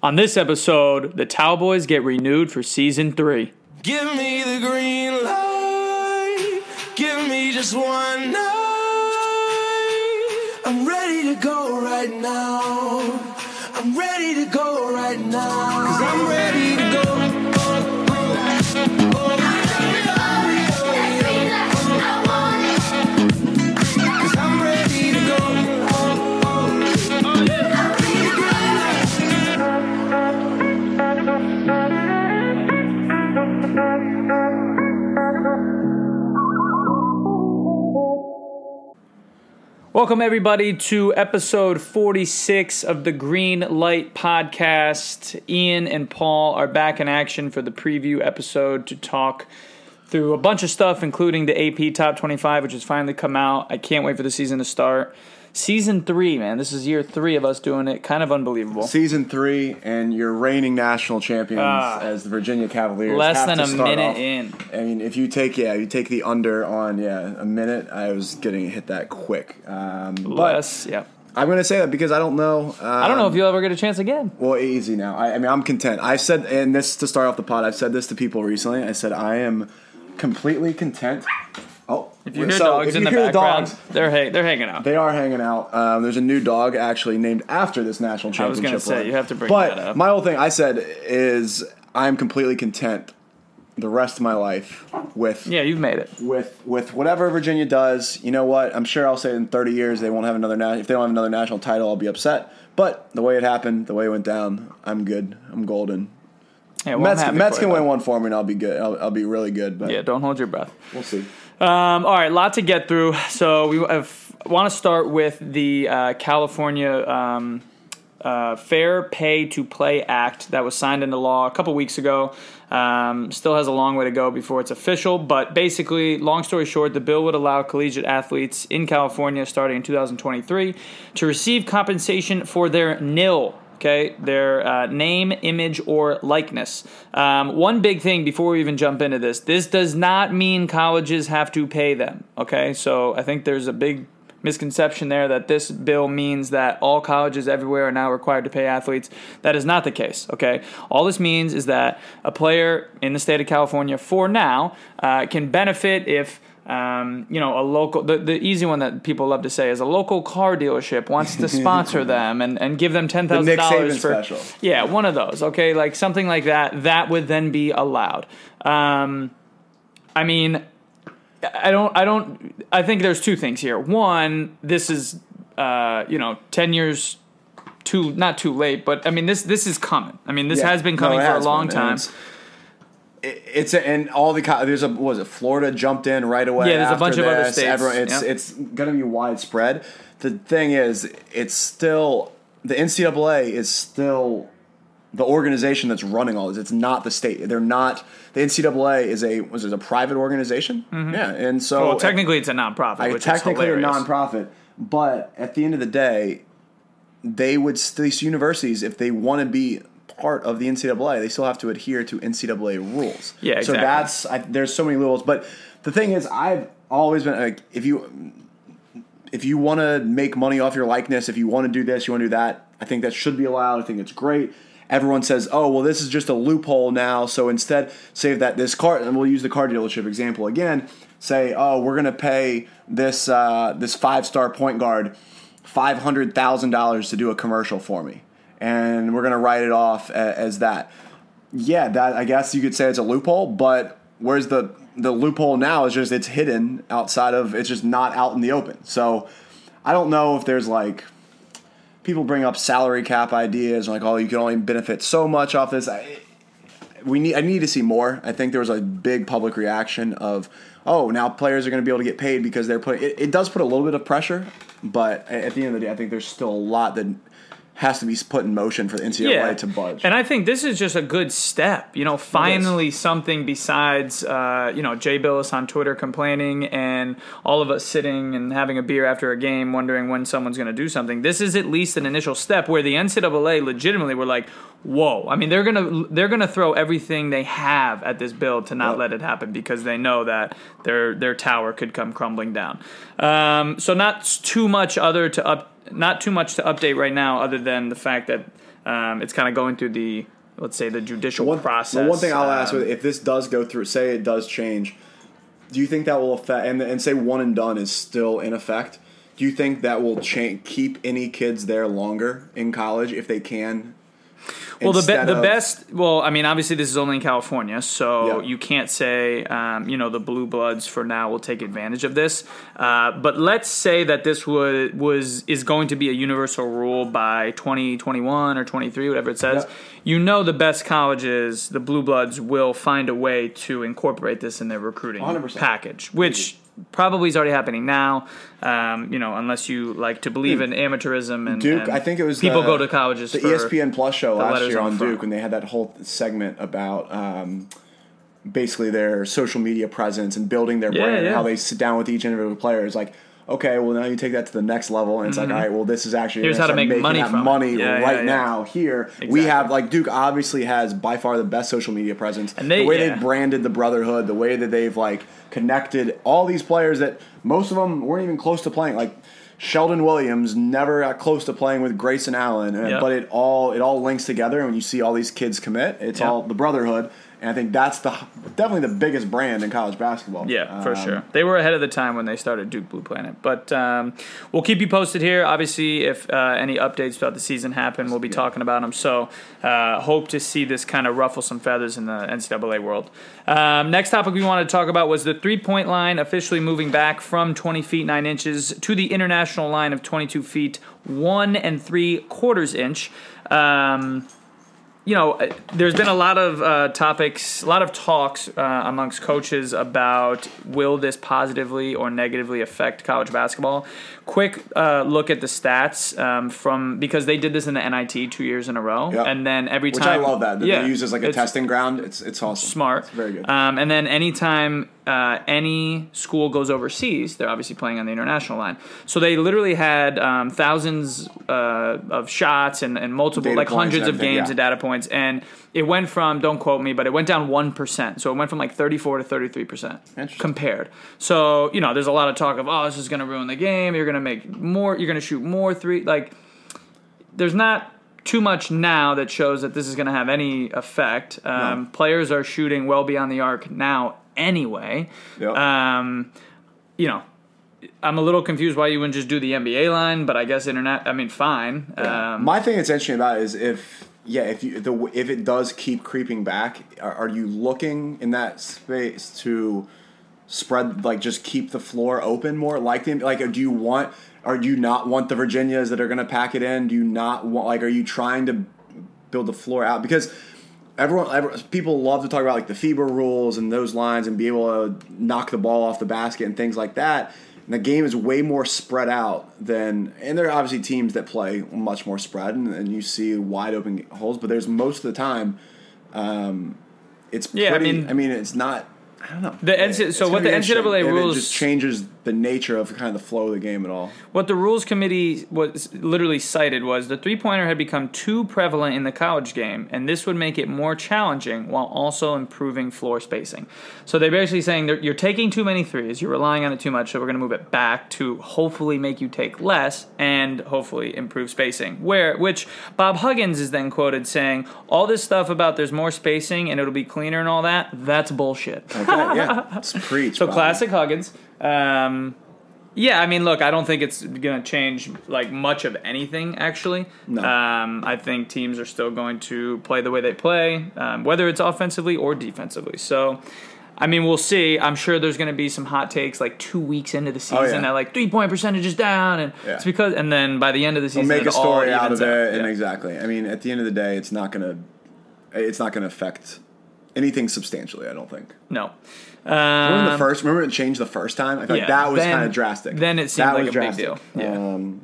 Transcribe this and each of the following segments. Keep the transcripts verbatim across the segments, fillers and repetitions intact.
On this episode, the Tow Boys get renewed for season three. Give me the green light. Give me just one night. I'm ready to go right now. I'm ready to go right now. 'Cause I'm ready to go. Welcome, everybody, to episode forty-six of the Green Light Podcast. Ian and Paul are back in action for the preview episode to talk through a bunch of stuff, including the A P Top twenty-five, which has finally come out. I can't wait for the season to start. Season three, man. This is year three of us doing it. Kind of unbelievable. Season three, and your reigning national champions uh, as the Virginia Cavaliers. Less than a minute off. in. I mean, if you take, yeah, you take the under on, yeah, a minute, I was getting hit that quick. Um, Less, but yeah. I'm going to say that because I don't know. Um, I don't know if you'll ever get a chance again. Well, easy now. I, I mean, I'm content. I've said, and this to start off the pod, I've said this to people recently. I said, I am completely content. Oh, if you hear so dogs if you in the hear background, the dogs, they're hang, they're hanging out. They are hanging out. Um, there's a new dog actually named after this national championship. I was going to say, you have to bring but that up. But my whole thing I said is I'm completely content the rest of my life with yeah, you've made it with with whatever Virginia does. You know what? I'm sure I'll say in thirty years they won't have another na- if they don't have another national title, I'll be upset. But the way it happened, the way it went down, I'm good. I'm golden. Yeah, well, Mets, I'm Mets can you, win though. one for me, and I'll be good. I'll, I'll be really good. But yeah, don't hold your breath. We'll see. Um, all right, a lot to get through. So we want to start with the uh, California um, uh, Fair Pay to Play Act that was signed into law a couple weeks ago. Um, still has a long way to go before it's official, but basically, long story short, the bill would allow collegiate athletes in California starting in two thousand twenty-three to receive compensation for their N I L. Okay, their uh, name, image, or likeness. Um, one big thing before we even jump into this, this does not mean colleges have to pay them, okay? So I think there's a big misconception there that this bill means that all colleges everywhere are now required to pay athletes. That is not the case, okay? All this means is that a player in the state of California for now uh, can benefit if Um, you know, a local, the, the easy one that people love to say is a local car dealership wants to sponsor them and, and give them ten thousand dollars. The Nick Saban for, special. Yeah, one of those, okay? Like something like that, that would then be allowed. Um, I mean, I don't, I don't, I think there's two things here. One, this is, uh, you know, ten years too, not too late, but I mean, this, this is coming. I mean, this yeah. has been coming no, for a long been, time. Man. It's a, and all the there's a what was it Florida jumped in right away. Yeah, there's after a bunch this. of other states. Everyone, it's yeah. it's going to be widespread. The thing is, it's still the N C double A is still the organization that's running all this. It's not the state. They're not the N C double A is a was it a private organization? Mm-hmm. Yeah, and so well, technically it, it's a nonprofit. I, which technically is hilarious. a nonprofit, but at the end of the day, they would these universities if they want to be part of the N C double A, they still have to adhere to N C double A rules. Yeah, exactly. So that's I, there's so many rules, but the thing is, I've always been like, if you if you want to make money off your likeness, if you want to do this, you want to do that, I think that should be allowed. I think it's great. Everyone says, oh, well, this is just a loophole now. So instead, say that this car, and we'll use the car dealership example again. Say, oh, we're gonna pay this uh, this five star point guard five hundred thousand dollars to do a commercial for me. And we're going to write it off as that. Yeah, that I guess you could say it's a loophole, but where's the, the loophole now is just it's hidden outside of – it's just not out in the open. So I don't know if there's like – people bring up salary cap ideas and like, oh, you can only benefit so much off this. I, we need, I need to see more. I think there was a big public reaction of, oh, now players are going to be able to get paid because they're putting it, – it does put a little bit of pressure, but at the end of the day, I think there's still a lot that – has to be put in motion for the N C double A yeah. to budge. And I think this is just a good step. You know, finally something besides, uh, you know, Jay Bilas on Twitter complaining and all of us sitting and having a beer after a game wondering when someone's going to do something. This is at least an initial step where the N C double A legitimately were like, whoa. I mean, they're going to they're gonna throw everything they have at this bill to not yep. let it happen because they know that their their tower could come crumbling down. Um, so not too much other to up. Not too much to update right now other than the fact that Um, it's kind of going through the, let's say, the judicial one, process. The one thing I'll um, ask, if this does go through, say it does change, do you think that will affect, and, and say one and done is still in effect, do you think that will cha- keep any kids there longer in college if they can? Well, the, be- of- the best, well, I mean, obviously this is only in California, so yeah. you can't say, um, you know, the blue bloods for now will take advantage of this. Uh, but let's say that this would, was is going to be a universal rule by twenty twenty-one or twenty-three, whatever it says. Yeah. You know, the best colleges, the blue bloods, will find a way to incorporate this in their recruiting one hundred percent package, which probably is already happening now. Um, you know, unless you like to believe in amateurism and Duke. And I think it was people the, go to colleges. The for E S P N Plus show last year on Duke, when they had that whole segment about um, basically their social media presence and building their yeah, brand, yeah. how they sit down with each individual player. It's like, okay, well now you take that to the next level, and it's mm-hmm. like, all right, well this is actually here's how to make money from money yeah, right yeah, yeah. now. Here exactly. we have like Duke obviously has by far the best social media presence. And they, the way yeah. they branded the brotherhood, the way that they've like connected all these players that most of them weren't even close to playing. Like Sheldon Williams never got close to playing with Grayson Allen, yep. but it all it all links together. And when you see all these kids commit, it's yep. all the brotherhood. And I think that's the definitely the biggest brand in college basketball. Yeah, for um, sure. They were ahead of the time when they started Duke Blue Planet. But um, we'll keep you posted here. Obviously, if uh, any updates throughout the season happen, we'll be yeah. talking about them. So uh, hope to see this kind of ruffle some feathers in the N C double A world. Um, next topic we wanted to talk about was the three-point line officially moving back from twenty feet nine inches to the international line of twenty-two feet one and three quarters inch. Um You know, there's been a lot of uh, topics, a lot of talks uh, amongst coaches about will this positively or negatively affect college basketball. Quick uh, look at the stats um, from because they did this in the N I T two years in a row, yep. and then every time, which I love that, that yeah, they use as like a testing ground. It's it's awesome, smart, it's very good. Um, and then anytime uh, any school goes overseas, they're obviously playing on the international line. So they literally had um, thousands uh, of shots and, and multiple, data like hundreds of games yeah. and data points. And it went from, don't quote me, but it went down one percent. So it went from like thirty-four to thirty-three percent compared. So, you know, there's a lot of talk of, oh, this is going to ruin the game. You're going to make more, you're going to shoot more three. Like, there's not too much now that shows that this is going to have any effect. Um, no. Players are shooting well beyond the arc now anyway. Yep. Um, you know, I'm a little confused why you wouldn't just do the N B A line, but I guess internet, I mean, fine. Yeah. Um, My thing that's interesting about it is if, Yeah, if you the if it does keep creeping back, are, are you looking in that space to spread, like just keep the floor open more? Like the, like, do you want? Or do you not want the Virginias that are going to pack it in? Do you not want? Like, are you trying to build the floor out? Because everyone, everyone people love to talk about like the FIBA rules and those lines and be able to knock the ball off the basket and things like that. And the game is way more spread out than – and there are obviously teams that play much more spread, and, and you see wide open holes. But there's most of the time um, it's yeah, pretty – I mean, I mean, it's not – I don't know. The N C double A, so what the N C double A rules – it just changes the nature of kind of the flow of the game at all. What the rules committee was literally cited was the three-pointer had become too prevalent in the college game, and this would make it more challenging while also improving floor spacing. So they're basically saying you're taking too many threes, you're relying on it too much, so we're going to move it back to hopefully make you take less and hopefully improve spacing. Where, which Bob Huggins is then quoted saying, all this stuff about there's more spacing and it'll be cleaner and all that, that's bullshit. Okay, yeah, it's preach. So Bob. Classic Huggins. Um, yeah, I mean, look, I don't think it's going to change like much of anything, actually. No. Um, I think teams are still going to play the way they play, um, whether it's offensively or defensively. So... I mean, we'll see. I'm sure there's going to be some hot takes like two weeks into the season oh, yeah. that like three-point percentage is down, and yeah. it's because. And then by the end of the season, we'll make a story out of it, out. and yeah. exactly. I mean, at the end of the day, it's not going to, it's not going to affect anything substantially. I don't think. No. Um, remember the first? Remember it changed the first time? I feel yeah, like that was kind of drastic. Then it seemed that like a drastic. big deal. Yeah. Um,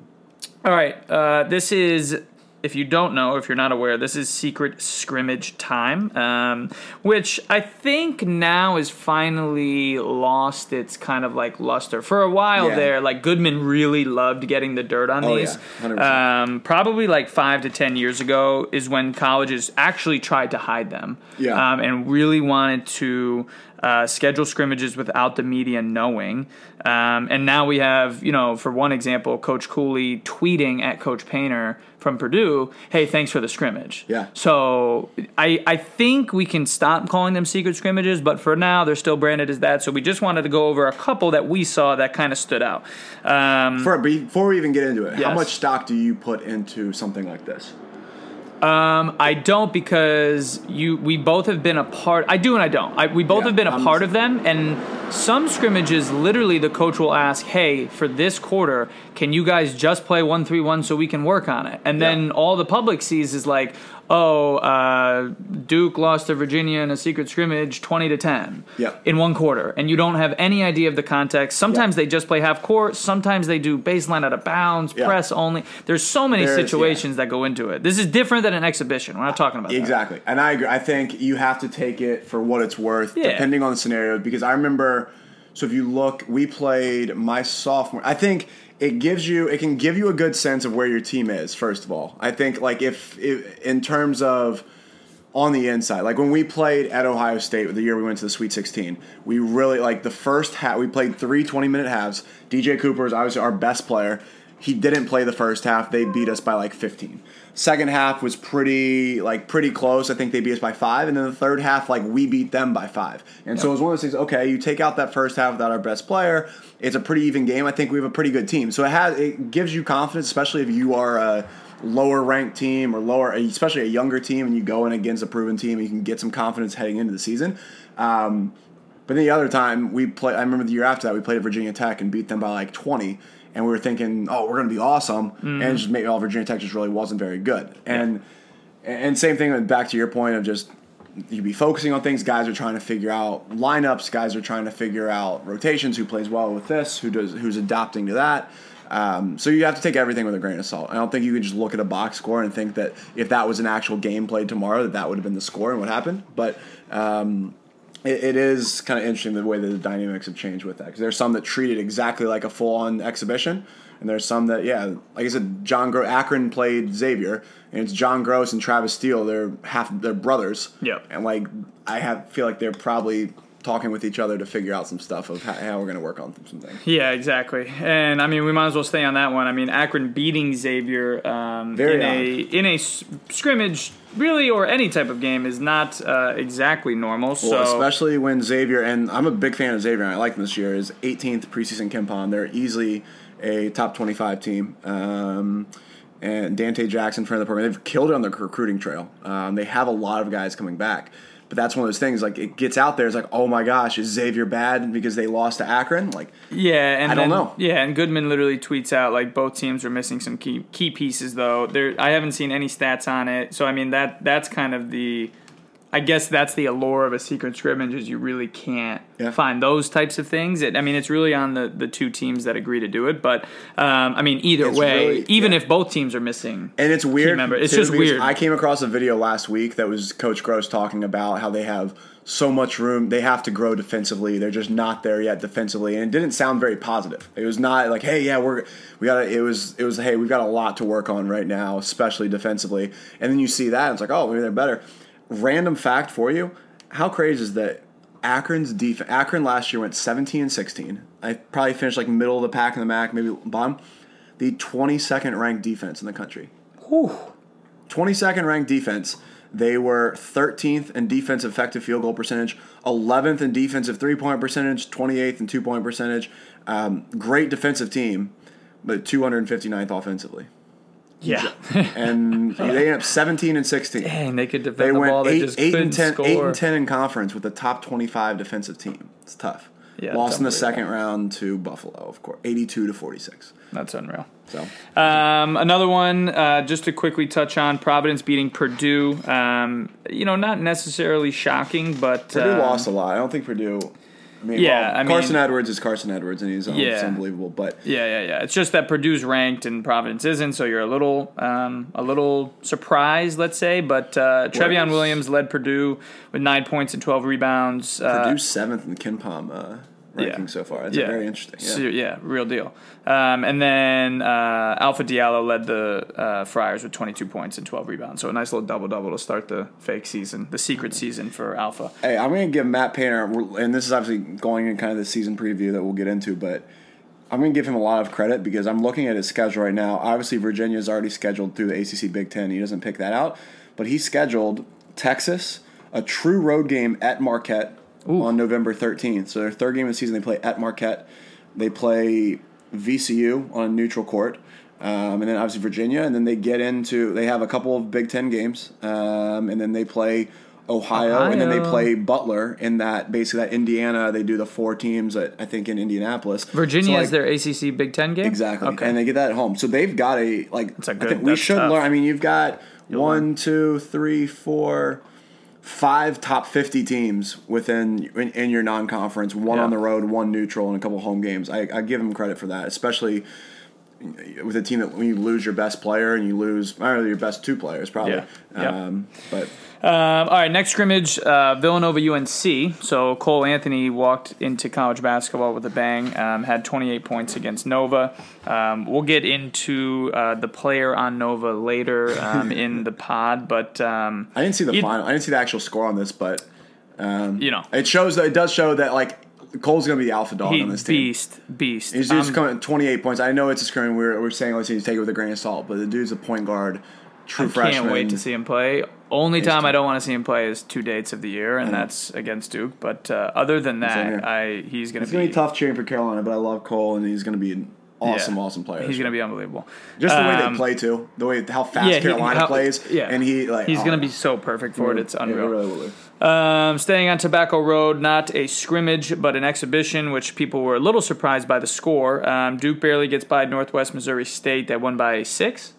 All right. Uh, this is. If you don't know, if you're not aware, this is secret scrimmage time, um, which I think now has finally lost its kind of like luster. For a while yeah. there, like Goodman really loved getting the dirt on oh, these. Yeah. one hundred percent. Um, probably like five to ten years ago is when colleges actually tried to hide them yeah. um, and really wanted to uh, schedule scrimmages without the media knowing. Um, and now we have, you know, for one example, Coach Cooley tweeting at Coach Painter from Purdue, hey, thanks for the scrimmage. Yeah. So I I think we can stop calling them secret scrimmages, but for now they're still branded as that. So we just wanted to go over a couple that we saw that kind of stood out. Um, before, before we even get into it, yes. How much stock do you put into something like this? Um, I don't, because you we both have been a part. I do and I don't. I, we both yeah, have been a I'm part of them, and some scrimmages, literally, the coach will ask, "Hey, for this quarter, can you guys just play one three one so we can work on it?" And yeah. then all the public sees is like, "Oh, uh, Duke lost to Virginia in a secret scrimmage, twenty to ten, yeah. in one quarter," and you don't have any idea of the context. Sometimes yeah. they just play half court. Sometimes they do baseline out of bounds, yeah. press only. There's so many There's, situations yeah. that go into it. This is different than an exhibition. We're not talking about exactly. that. Exactly. And I agree. I think you have to take it for what it's worth, yeah. depending on the scenario. Because I remember, so if you look, we played my sophomore. I think it gives you, it can give you a good sense of where your team is, first of all. I think, like, if, if in terms of on the inside, like when we played at Ohio State the year we went to the Sweet sixteen, we really, like, the first half, we played three twenty-minute halves. D J Cooper is obviously our best player. He didn't play the first half. They beat us by, like, fifteen. Second half was pretty, like, pretty close. I think they beat us by five. And then the third half, like, we beat them by five. And yep. so it was one of those things, okay, you take out that first half without our best player. It's a pretty even game. I think we have a pretty good team. So it has, it gives you confidence, especially if you are a lower-ranked team or lower, especially a younger team, and you go in against a proven team, you can get some confidence heading into the season. Um, but then the other time, we play. I remember the year after that, we played at Virginia Tech and beat them by, like, twenty. And we were thinking, oh, we're going to be awesome. Mm. And just maybe all Virginia Tech just really wasn't very good. And yeah. and same thing back to your point of just you'd be focusing on things. Guys are trying to figure out lineups. Guys are trying to figure out rotations, who plays well with this, who does, who's adapting to that. Um, so you have to take everything with a grain of salt. I don't think you can just look at a box score and think that if that was an actual game played tomorrow, that that would have been the score and what happened. But um, – it is kind of interesting the way that the dynamics have changed with that, because there's some that treat it exactly like a full-on exhibition, and there's some that, yeah, like I said, John Gro- Akron played Xavier, and it's John Gross and Travis Steele. They're half they're brothers, yeah, and like I have feel like they're probably talking with each other to figure out some stuff of how, how we're going to work on some things. Yeah, exactly. And I mean, we might as well stay on that one. I mean, Akron beating Xavier um, Very in odd. a in a scrimmage. Really, or any type of game is not uh, exactly normal. So, well, especially when Xavier, and I'm a big fan of Xavier, and I like them this year, is eighteenth preseason KenPom. They're easily a top twenty-five team. Um, and Dante Jackson, friend of the program, they've killed it on the recruiting trail. Um, they have a lot of guys coming back. But that's one of those things, like, it gets out there. It's like, oh, my gosh, is Xavier bad because they lost to Akron? Like, yeah, and I don't then, know. Yeah, and Goodman literally tweets out, like, both teams are missing some key key pieces, though. There, I haven't seen any stats on it. So, I mean, that that's kind of the – I guess that's the allure of a secret scrimmage, is you really can't yeah. find those types of things. It, I mean, it's really on the, the two teams that agree to do it. But, um, I mean, either it's way, really, even yeah. if both teams are missing and it's weird, member, it's just weird. I came across a video last week that was Coach Gross talking about how they have so much room. They have to grow defensively. They're just not there yet defensively. And it didn't sound very positive. It was not like, hey, yeah, we're we got it was it was hey, we've got a lot to work on right now, especially defensively. And then you see that and it's like, oh, maybe they're better. Random fact for you: how crazy is that? Akron's defense. Akron last year went seventeen and sixteen. I probably finished like middle of the pack in the M A C, maybe bottom. The twenty-second ranked defense in the country. Whew. twenty-second ranked defense. They were thirteenth in defensive effective field goal percentage, eleventh in defensive three point percentage, twenty-eighth in two point percentage. Um, great defensive team, but two hundred fifty-ninth offensively. Yeah, and they ended up seventeen and sixteen. Dang, they could defend they the went ball. They eight, just eight couldn't and ten, score. Eight and ten in conference with a top twenty-five defensive team. It's tough. Yeah, lost in the second round to Buffalo, of course, eighty-two to forty-six. That's unreal. So, um, another one, uh, just to quickly touch on Providence beating Purdue. Um, you know, not necessarily shocking, but Purdue um, lost a lot. I don't think Purdue. I mean, yeah, well, I Carson mean, Edwards is Carson Edwards, and he's um, yeah. it's unbelievable. But yeah, yeah, yeah. It's just that Purdue's ranked and Providence isn't, so you're a little, um, a little surprised, let's say. But uh, Trevion Williams led Purdue with nine points and twelve rebounds. Purdue's uh, seventh in the KenPom uh, ranking yeah. so far. It's yeah. very interesting. Yeah, so, yeah real deal. Um, and then uh, Alpha Diallo led the uh, Friars with twenty-two points and twelve rebounds. So a nice little double-double to start the fake season, the secret season for Alpha. Hey, I'm going to give Matt Painter, and this is obviously going in kind of the season preview that we'll get into, but I'm going to give him a lot of credit because I'm looking at his schedule right now. Obviously, Virginia's already scheduled through the A C C Big Ten. He doesn't pick that out, but he scheduled Texas, a true road game at Marquette Ooh. on November thirteenth. So their third game of the season, they play at Marquette. They play V C U on a neutral court, um, and then obviously Virginia. And then they get into – they have a couple of Big Ten games, um, and then they play Ohio, Ohio, and then they play Butler in that – basically that Indiana. They do the four teams, at, I think, in Indianapolis. Virginia so like, is their A C C Big Ten game? Exactly. Okay. And they get that at home. So they've got a – like it's a good, I think we should tough. learn – I mean, you've got You'll one, learn. two, three, four – five top fifty teams within in, in your non-conference, one yeah. on the road, one neutral, and a couple home games. I, I give him credit for that, especially with a team that when you lose your best player and you lose I don't know, your best two players probably. Yeah. Um, yeah. But um, all right, next scrimmage, uh, Villanova U N C. So Cole Anthony walked into college basketball with a bang, um, had twenty-eight points against Nova. Um, we'll get into uh, the player on Nova later um, in the pod, but um, I didn't see the final. I didn't see the actual score on this, but um, you know, it shows that it does show that like Cole's going to be the alpha dog he, on this team. Beast, beast. He's just um, coming at twenty-eight points. I know it's a screen. We're we're saying let's see, take it with a grain of salt, but the dude's a point guard, true I freshman. I can't wait to see him play. Only time two. I don't want to see him play is two dates of the year, and that's against Duke. But uh, other than that, I he's going to be, be tough cheering for Carolina. But I love Cole, and he's going to be. Awesome, yeah. awesome player. He's going to be unbelievable. Just the way um, they play, too. The way how fast yeah, Carolina he, how, plays. Yeah. And he, like, he's oh, going to be so perfect for it. It's unreal. Yeah, really, really. Um, staying on Tobacco Road, not a scrimmage, but an exhibition, which people were a little surprised by the score. Um, Duke barely gets by Northwest Missouri State. That won by six.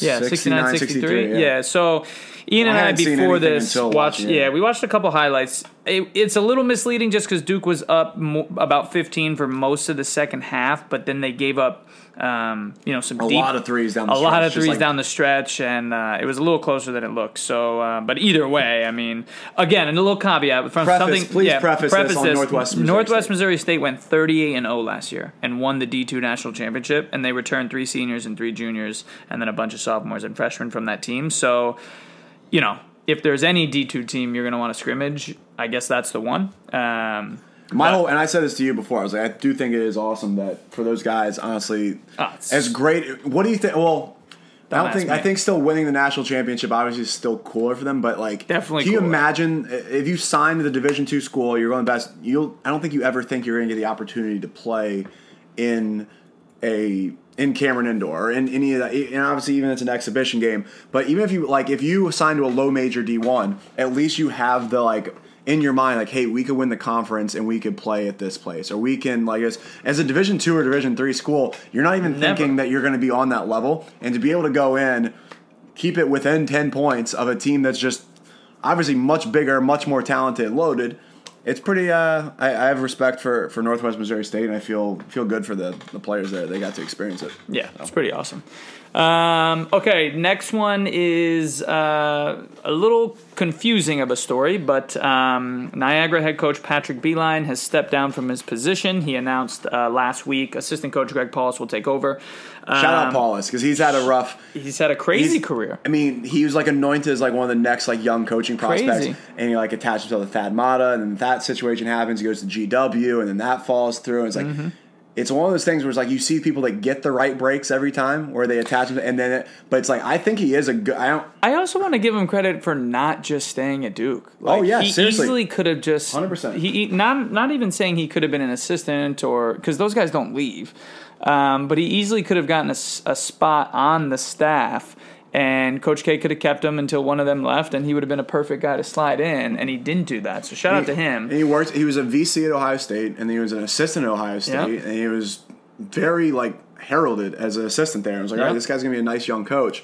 Yeah, sixty-nine sixty-three. Yeah. yeah, so Ian and I, I before this watched. Yeah, we watched a couple highlights. It, it's a little misleading just because Duke was up mo- about fifteen for most of the second half, but then they gave up, um, you know, some a deep, lot of threes down the a stretch. a lot of threes like, down the stretch, and uh, it was a little closer than it looked. So, uh, but either way, I mean, again, and a little caveat from preface, something. Please yeah, preface, preface this, this on Northwest Missouri Northwest State. Missouri State went thirty-eight and oh last year and won the D two national championship, and they returned three seniors and three juniors, and then a bunch of sophomores and freshmen from that team. So, you know. If there's any D two team you're going to want to scrimmage, I guess that's the one. Um, My whole, and I said this to you before. I was like, I do think it is awesome that for those guys, honestly, oh, as great. What do you think? Well, I don't think. Me. I think still winning the national championship obviously is still cooler for them. But like, definitely. Can you cooler. imagine if you sign to the Division two school, you're going best. You'll. I don't think you ever think you're going to get the opportunity to play in a. in Cameron Indoor, or in any of that, and obviously even it's an exhibition game. But even if you like, if you assign to a low major D one, at least you have the like in your mind, like, hey, we could win the conference and we could play at this place, or we can like as as a Division two or Division three school, you're not even Never. thinking that you're going to be on that level, and to be able to go in, keep it within ten points of a team that's just obviously much bigger, much more talented, loaded. It's pretty. Uh, I, I have respect for, for Northwest Missouri State, and I feel feel good for the, the players there. They got to experience it. Yeah, so. It's pretty awesome. Um, okay, next one is uh, a little confusing of a story, but um, Niagara head coach Patrick Beilein has stepped down from his position. He announced uh, last week assistant coach Greg Paulus will take over. Um, Shout out Paulus because he's had a rough. He's had a crazy career. I mean, he was like anointed as like one of the next like young coaching prospects, crazy. and he like attached himself to Thad Matta, and then that situation happens. He goes to G W, and then that falls through. And it's like. Mm-hmm. It's one of those things where it's like you see people that get the right breaks every time, where they attach them, and then. It, but it's like I think he is a good. I don't. I also want to give him credit for not just staying at Duke. Like, oh yeah, he seriously. easily could have just. one hundred percent He not not even saying he could have been an assistant or because those guys don't leave, um, but he easily could have gotten a, a spot on the staff. And Coach K could have kept him until one of them left, and he would have been a perfect guy to slide in, and he didn't do that. So shout he, out to him. And he worked. He was a V C at Ohio State, and he was an assistant at Ohio State, yep. and he was very like heralded as an assistant there. I was like, yep. all right, this guy's gonna be a nice young coach.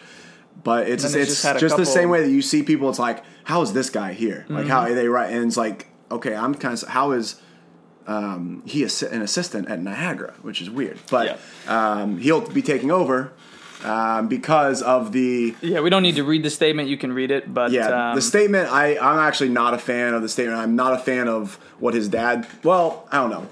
But it's it's just, just, just the same way that you see people. It's like, how is this guy here? Like mm-hmm. how are they right? And it's like, okay, I'm kind of how is. Um, he is an assistant at Niagara, which is weird, but yep. um, he'll be taking over. um, because of the... Yeah, we don't need to read the statement. You can read it, but... Yeah, um, the statement, I, I'm actually not a fan of the statement. I'm not a fan of what his dad... Well, I don't know.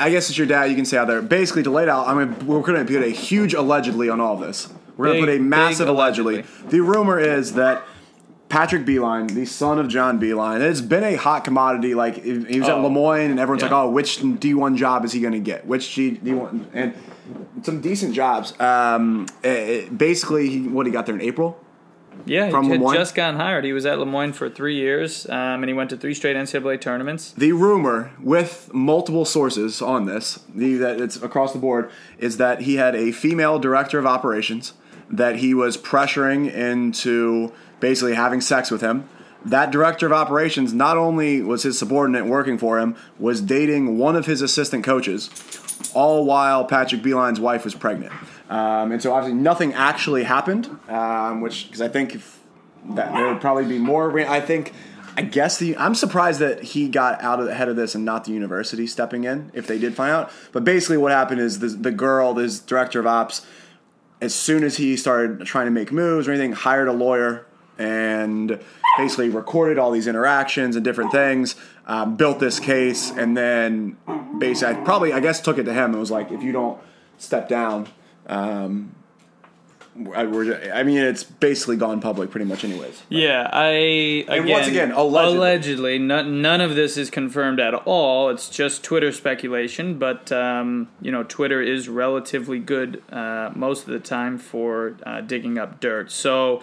I guess it's your dad. You can say out there. Basically, to lay it out, I mean, we're going to put a huge allegedly on all this. We're going to put a massive allegedly. allegedly. The rumor is that... Patrick Beilein, the son of John Beilein, it's been a hot commodity. Like he was oh, at LeMoyne, and everyone's yeah. like, "Oh, which D one job is he going to get? Which D one?" And some decent jobs. Um, it, it, basically, he, what he got there in April. Yeah, from he had LeMoyne. just gotten hired. He was at LeMoyne for three years, um, and he went to three straight N C double A tournaments. The rumor, with multiple sources on this, the, that it's across the board, is that he had a female director of operations that he was pressuring into. Basically having sex with him. That director of operations, not only was his subordinate working for him, was dating one of his assistant coaches, all while Patrick Beilein's wife was pregnant. Um, and so obviously nothing actually happened, um, which, because I think if that, there would probably be more. I think, I guess, the I'm surprised that he got out of the head of this and not the university stepping in, if they did find out. But basically what happened is the, the girl, this director of ops, as soon as he started trying to make moves or anything, hired a lawyer, and basically recorded all these interactions and different things, um, built this case, and then basically I probably, I guess, took it to him. It was like, if you don't step down, um, I, we're just, I mean, it's basically gone public pretty much anyways. But. Yeah, I, again, and once again, allegedly. Allegedly, none, none of this is confirmed at all. It's just Twitter speculation, but, um, you know, Twitter is relatively good uh, most of the time for uh, digging up dirt. So...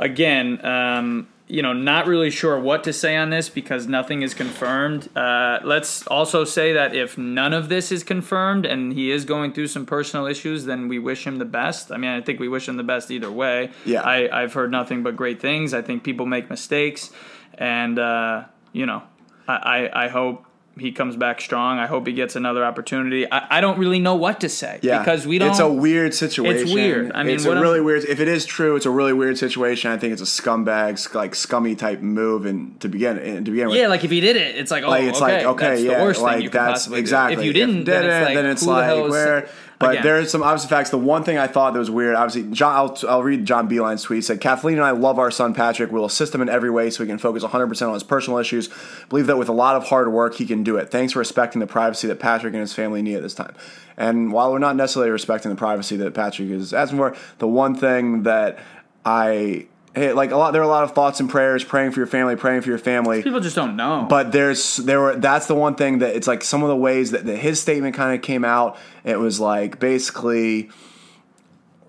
Again, um, you know, not really sure what to say on this because nothing is confirmed. Uh, let's also say that if none of this is confirmed and he is going through some personal issues, then we wish him the best. I mean, I think we wish him the best either way. Yeah. I, I've heard nothing but great things. I think people make mistakes. And, uh, you know, I, I, I hope he comes back strong. I hope he gets another opportunity. I, I don't really know what to say yeah. because we don't. It's a weird situation. It's weird. I mean, it's a really I'm, weird. If it is true, it's a really weird situation. I think it's a scumbag, like scummy type move, and to begin and to begin with. Yeah, like if he did it, it's like oh, like, it's okay, like, okay, that's yeah, the worst like, thing you could possibly exactly. do. If you didn't, if then, did it's it, then it's like, then it's like the where. But again. There's some obvious facts. The one thing I thought that was weird, obviously, John, I'll, I'll read John Beilein's tweet. He said, Kathleen and I love our son, Patrick. We'll assist him in every way so he can focus one hundred percent on his personal issues. Believe that with a lot of hard work, he can do it. Thanks for respecting the privacy that Patrick and his family need at this time. And while we're not necessarily respecting the privacy that Patrick is asking for, the one thing that I... Hey, like a lot, there are a lot of thoughts and prayers, praying for your family, praying for your family. People just don't know. But there's there were that's the one thing that it's like some of the ways that, that his statement kind of came out. It was like basically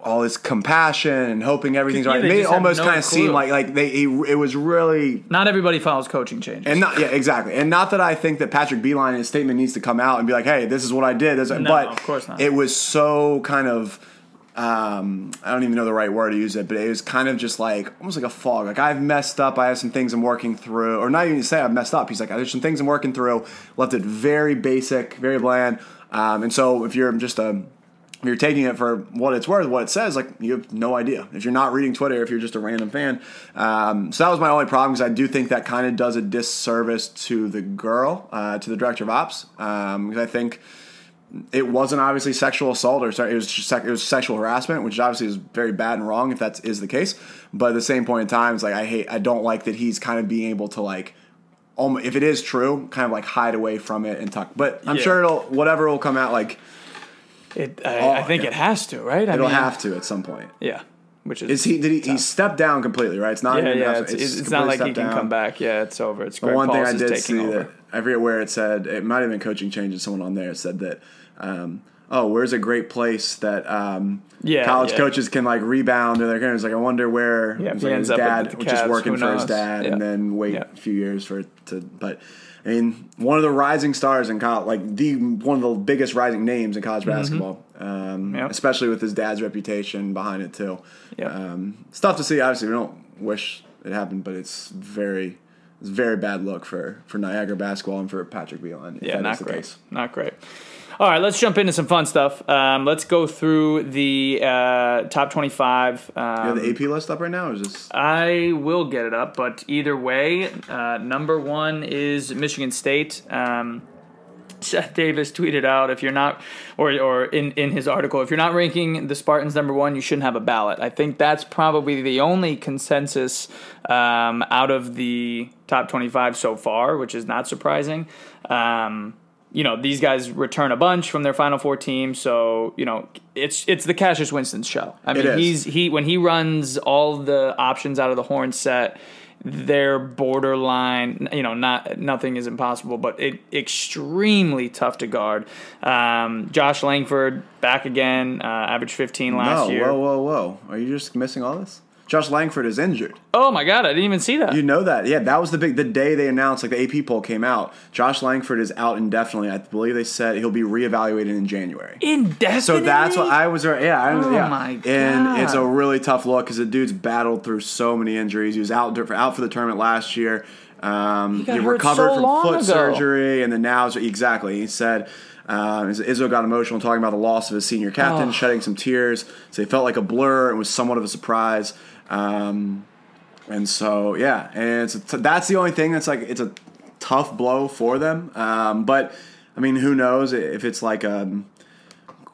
all this compassion and hoping everything's right. It made it almost no kind of seem like like they he, it was really not everybody follows coaching changes. And not yeah exactly. And not that I think that Patrick Beilein in his statement needs to come out and be like, hey, this is what I did. This, no, but of course not. It was so kind of. Um, I don't even know the right word to use it, but it was kind of just like almost like a fog. Like I've messed up. I have some things I'm working through, or not even to say I've messed up. He's like, there's some things I'm working through. Left it very basic, very bland. Um, and so if you're just a, if you're taking it for what it's worth, what it says, like you have no idea. If you're not reading Twitter, if you're just a random fan, um, so that was my only problem because I do think that kind of does a disservice to the girl, uh, to the director of ops, because um, I think. It wasn't obviously sexual assault, or sorry, it was just sec- it was sexual harassment, which obviously is very bad and wrong if that is the case. But at the same point in time, it's like I hate, I don't like that he's kind of being able to like, um, if it is true, kind of like hide away from it and talk. But I'm yeah. sure it'll whatever will come out. Like, it, I, oh, I think yeah. it has to, right? I it'll mean, have to at some point. Yeah, which is, is he did he, he stepped down completely, right? It's not yeah, even yeah, it's, it's, it's not like he down. Can come back. Yeah, it's over. It's Greg one Paul's thing I did see over. That I forget where it said it might have been coaching changes. Someone on there said that. Um, oh, where's a great place that um, yeah, college yeah. coaches can like rebound? And they're like, I wonder where yeah, like his dad, which Cavs, is working for his dad, yeah. and then wait yeah. a few years for it to. But I mean, one of the rising stars in college, like the one of the biggest rising names in college basketball, mm-hmm. um, yep. especially with his dad's reputation behind it too. Yep. Um, it's tough to see. Obviously, we don't wish it happened, but it's very. It's a very bad look for, for Niagara basketball and for Patrick Beilein. Yeah, not great. Case. Not great. All right, let's jump into some fun stuff. Um, let's go through the uh, top twenty-five. Um, you have the A P list up right now? Or is this... I will get it up, but either way, uh, number one is Michigan State. Um, Seth Davis tweeted out, if you're not, or or in, in his article, if you're not ranking the Spartans number one, you shouldn't have a ballot. I think that's probably the only consensus um, out of the top twenty-five so far, which is not surprising. Um, you know, these guys return a bunch from their Final Four team, so, you know, it's it's the Cassius Winston show. I mean, he's he when he runs all the options out of the horn set, they're borderline, you know, not nothing is impossible, but it extremely tough to guard. Um, Josh Langford back again, uh, averaged fifteen last no, year. Whoa, whoa, whoa! Are you just missing all this? Josh Langford is injured. Oh my God, I didn't even see that. You know that? Yeah, that was the big the day they announced, like the A P poll came out. Josh Langford is out indefinitely. I believe they said he'll be reevaluated in January. Indefinitely. So that's what I was. Yeah, I was, oh yeah. my God. And it's a really tough look because the dude's battled through so many injuries. He was out for out for the tournament last year. Um, he, he recovered so from foot ago. surgery, and then now exactly he said. Um, Izzo got emotional talking about the loss of his senior captain, oh. shedding some tears. So he felt like a blur. It was somewhat of a surprise. Um, and so, yeah, and it's a t- that's the only thing that's like, it's a tough blow for them. Um, but I mean, who knows if it's like a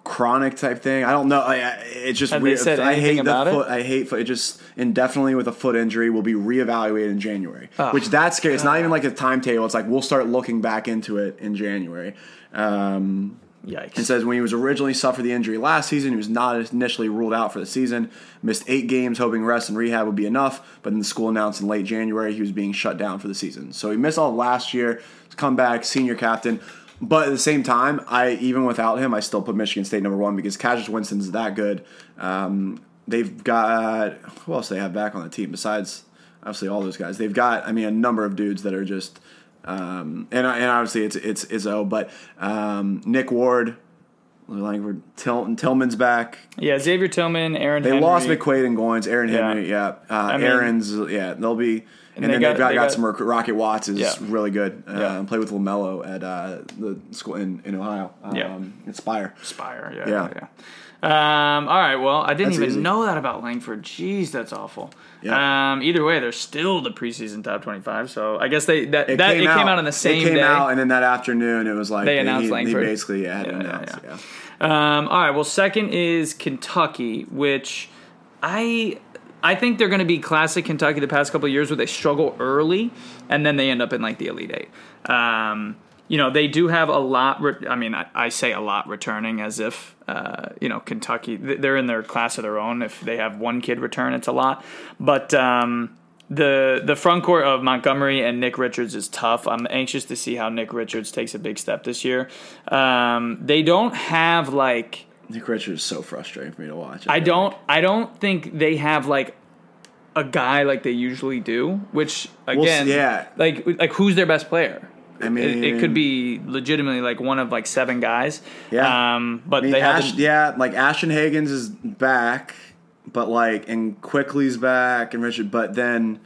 chronic type thing. I don't know. I, I, it's just Have weird. They said I hate about the foot. It? I hate foot. It just indefinitely with a foot injury will be reevaluated in January, oh, which that's scary. God. It's not even like a timetable. It's like, we'll start looking back into it in January. Um, Yikes. It says when he was originally suffered the injury last season, he was not initially ruled out for the season, missed eight games hoping rest and rehab would be enough, but then the school announced in late January he was being shut down for the season. So he missed all of last year, come back, senior captain. But at the same time, I even without him, I still put Michigan State number one because Cassius Winston's that good. Um, they've got, who else do they have back on the team besides obviously all those guys? They've got, I mean, a number of dudes that are just – Um, and, and obviously it's, it's Izzo, but, um, Nick Ward, Langford, Till, Tillman's back. Yeah. Xavier Tillman, Aaron Henry. They lost McQuaid and Goins, Aaron Henry. Yeah. yeah. Uh, Aaron's, mean, yeah, they'll be, and, and they then got, they've got, they got, got some Rocket Watts is yeah. really good. Uh, yeah. Play with LaMelo at, uh, the school in, in Ohio. Um, yeah. Inspire. Inspire. Yeah. Yeah. yeah. Um, all right. Well, I didn't that's even easy. know that about Langford. Jeez, that's awful. Yeah. Um, either way, they're still the preseason top twenty-five. So I guess they that it, that, came, it out. came out on the same day. It came day. out, and then that afternoon, it was like they announced he, Langford. He basically had yeah, announced. Yeah. yeah. Um, all right. Well, second is Kentucky, which I I think they're going to be classic Kentucky the past couple of years, where they struggle early and then they end up in like the Elite Eight. Um, you know, they do have a lot. Re- I mean, I, I say a lot returning as if. Uh, you know, Kentucky, they're in their class of their own. If they have one kid return, it's a lot. But um, the the front court of Montgomery and Nick Richards is tough. I'm anxious to see how Nick Richards takes a big step this year. Um, they don't have like Nick Richards is so frustrating for me to watch. I, I don't. Like. I don't think they have like a guy like they usually do. Which again, well, yeah. like like who's their best player? I mean, it, it could be legitimately like one of like seven guys. Yeah, um, but I mean, they Ash, haven't. Yeah, like Ashton Hagens is back, but like and Quickly's back and Richard. But then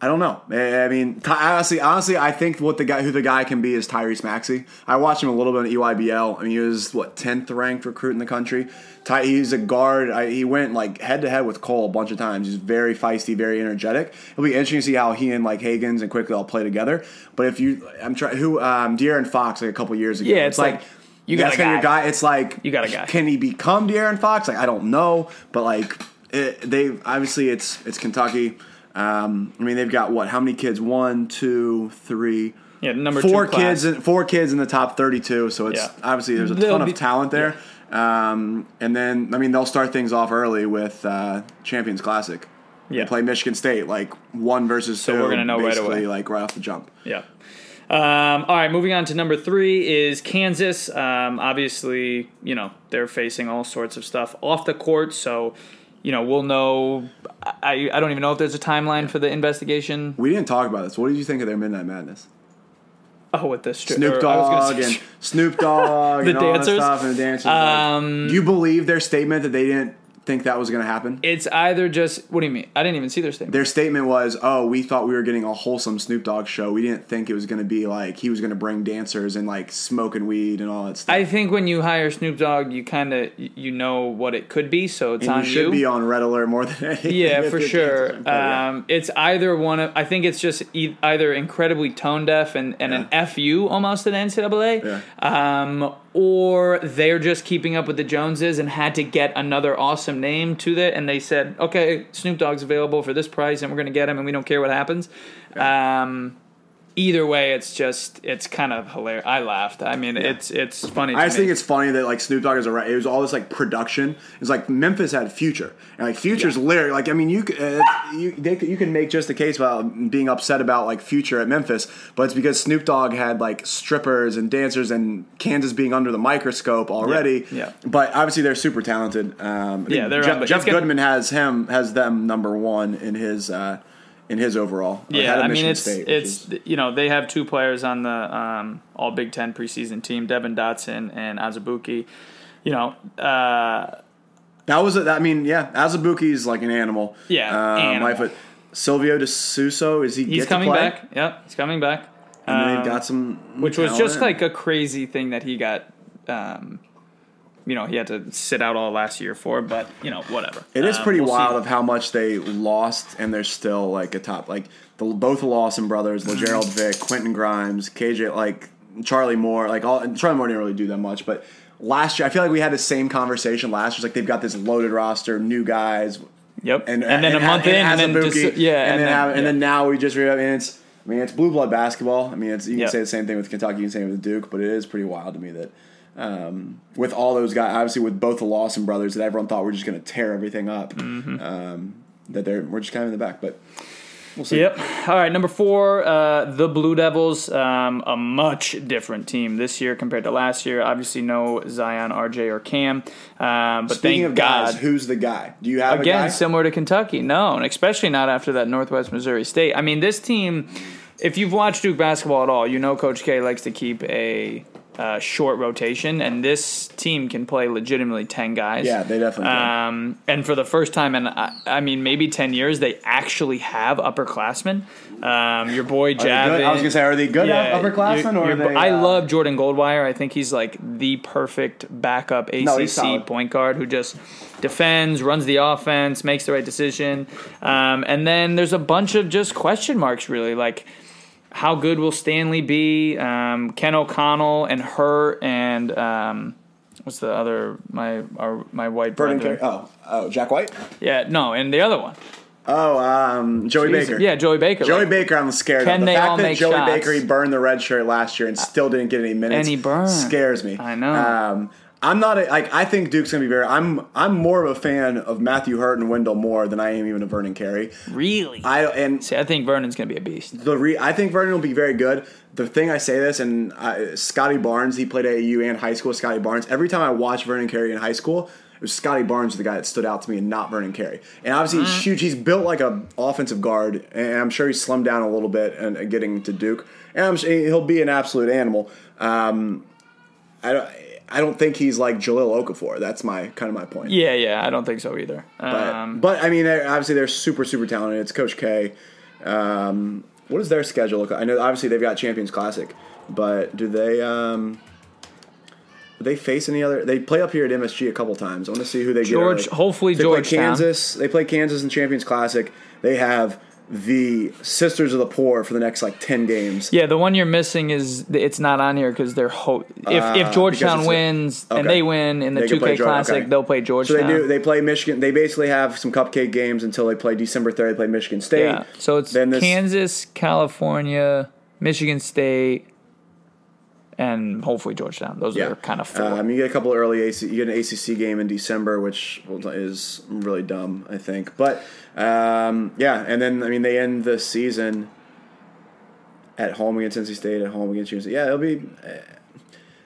I don't know. I, I mean, t- honestly, honestly, I think what the guy who the guy can be is Tyrese Maxey. I watched him a little bit in E Y B L. I mean, he was what tenth ranked recruit in the country. Ty, he's a guard. I, he went like head to head with Cole a bunch of times. He's very feisty, very energetic. It'll be interesting to see how he and like Hagens and Quickly all play together. But if you, I'm trying who um, De'Aaron Fox like a couple years ago. Yeah, it's, it's like, like you got a guy. guy. It's like you got a guy. Can he become De'Aaron Fox? Like I don't know, but like it, they obviously it's it's Kentucky. Um, I mean they've got what? How many kids? One, two, three. Yeah, number four two class. kids. In, four kids in the top thirty-two. So it's yeah. obviously there's a They'll ton be, of talent there. Yeah. Um, and then, I mean, they'll start things off early with uh, Champions Classic. Yeah. They play Michigan State, like one versus so two. So we're going to know right away. Like right off the jump. Yeah. Um, all right, moving on to number three is Kansas. Um, obviously, you know, they're facing all sorts of stuff off the court. So, you know, we'll know. I, I don't even know if there's a timeline for the investigation. We didn't talk about this. What did you think of their Midnight Madness? Oh, with the stri- Snoop Dogg and Snoop Dogg and all dancers? that stuff and the dancers. Um, Do you believe their statement that they didn't think that was going to happen? It's either just, what do you mean? I didn't even see their statement. Their statement was, oh, we thought we were getting a wholesome Snoop Dogg show. We didn't think it was going to be like, he was going to bring dancers and like smoking weed and all that stuff. I think when you hire Snoop Dogg, you kind of, you know what it could be, so it's and on you. You should be on Red Alert more than anything. Yeah, for sure. Um, yeah. It's either one of, I think it's just e- either incredibly tone deaf and, and yeah. an F U almost at N C double A, yeah. um, or they're just keeping up with the Joneses and had to get another awesome name to that, and they said, okay, Snoop Dogg's available for this price, and we're going to get him, and we don't care what happens. Yeah. Um, either way, it's just, it's kind of hilarious. I laughed. I mean, yeah. it's it's funny. I just me. think it's funny that, like, Snoop Dogg is around. It was all this, like, production. It's like Memphis had Future, and, like, Future's yeah. literally, like, I mean, you uh, you they, you can make just a case about being upset about, like, Future at Memphis, but it's because Snoop Dogg had, like, strippers and dancers and Kansas being under the microscope already. Yeah. yeah. But obviously they're super talented. Um, yeah, they're Jeff, Jeff Goodman gonna- has him has them number one in his. Uh, In his overall, yeah, I mean, it's State, it's is, you know, they have two players on the um, All Big Ten preseason team, Devin Dotson and Azubuike. You know, uh, that was a, I mean, yeah, Azubuike's like an animal. Yeah, um, animal. Life, but Silvio D'Souza, is he? He's coming back. Yep, he's coming back. And um, they've got some, which was just in. like a crazy thing that he got. Um, You know, he had to sit out all last year for, but, you know, whatever. It is pretty um, we'll wild of how much they lost, and they're still, like, a top. Like, the, both the Lawson brothers, LeGerald Vick, Quentin Grimes, K J, like, Charlie Moore. Like, all Charlie Moore didn't really do that much, but last year, I feel like we had the same conversation last year. It's like, they've got this loaded roster, new guys. Yep. And, and then and, a month and, in, and, and then just, yeah. And, and, then, then, and yeah. then now we just, and it's, I mean, it's blue blood basketball. I mean, it's you can yep. say the same thing with Kentucky, you can say it with Duke, but it is pretty wild to me that. Um, with all those guys, obviously with both the Lawson brothers that everyone thought were just going to tear everything up, mm-hmm. um, that they're we're just kind of in the back, but we'll see. Yep. All right, number four, uh, the Blue Devils, um, a much different team this year compared to last year. Obviously, no Zion, R J, or Cam. Um, but Speaking thank of guys, God, who's the guy? Do you have again a guy? Similar to Kentucky? No, and especially not after that Northwestern Missouri State. I mean, this team. If you've watched Duke basketball at all, you know Coach K likes to keep a Uh, short rotation, and this team can play legitimately ten guys. Yeah, they definitely can. Um, and for the first time in, I, I mean, maybe ten years, they actually have upperclassmen. Um, your boy Javin. I was going to say, are they good yeah, upperclassmen? Or are they, uh, I love Jordan Goldwire. I think he's like the perfect backup A C C no, point guard who just defends, runs the offense, makes the right decision. Um, and then there's a bunch of just question marks, really. Like, how good will Stanley be? Um, Ken O'Connell and her and um, what's the other my our, my white Bird brother? Oh, oh, Jack White. Yeah, no, and the other one. Oh, um, Joey Jeez. Baker. Yeah, Joey Baker. Joey like, Baker, I'm scared of. The they fact all that make Joey shots? Baker he burned the red shirt last year and still didn't get any minutes. And he burned. Scares me. I know. Um, I'm not a, like I think Duke's gonna be very. I'm I'm more of a fan of Matthew Hurt and Wendell Moore than I am even of Vernon Carey. Really? I and see. I think Vernon's gonna be a beast. The re, I think Vernon will be very good. The thing I say this and I, Scotty Barnes, he played A A U and high school. Scotty Barnes. Every time I watch Vernon Carey in high school, it was Scotty Barnes the guy that stood out to me, and not Vernon Carey. And obviously uh-huh. he's huge. He's built like an offensive guard, and I'm sure he slimmed down a little bit and getting to Duke. And I'm sure he'll be an absolute animal. Um, I don't. I don't think he's like Jahlil Okafor. That's my kind of my point. Yeah, yeah, I don't think so either. But, um, but I mean, they're, obviously they're super, super talented. It's Coach K. Um, what does their schedule look like? I know obviously they've got Champions Classic, but do they um, do they face any other? They play up here at M S G a couple times. I want to see who they George, get. George, hopefully so they Georgetown. Play Kansas. They play Kansas in Champions Classic. They have the Sisters of the Poor for the next like ten games. Yeah, the one you're missing is it's not on here because they're ho- if uh, if Georgetown wins a, okay. and they win in the two K Classic, okay. they'll play Georgetown. So they do. They play Michigan. They basically have some cupcake games until they play December third. They play Michigan State. Yeah. So it's then this, Kansas, California, Michigan State, and hopefully Georgetown. Those yeah. are kind of four. Um, you get a couple early A C, you get an A C C game in December, which is really dumb, I think. But um, yeah, and then I mean they end the season at home against N C State, at home against U N C. Yeah, it'll be.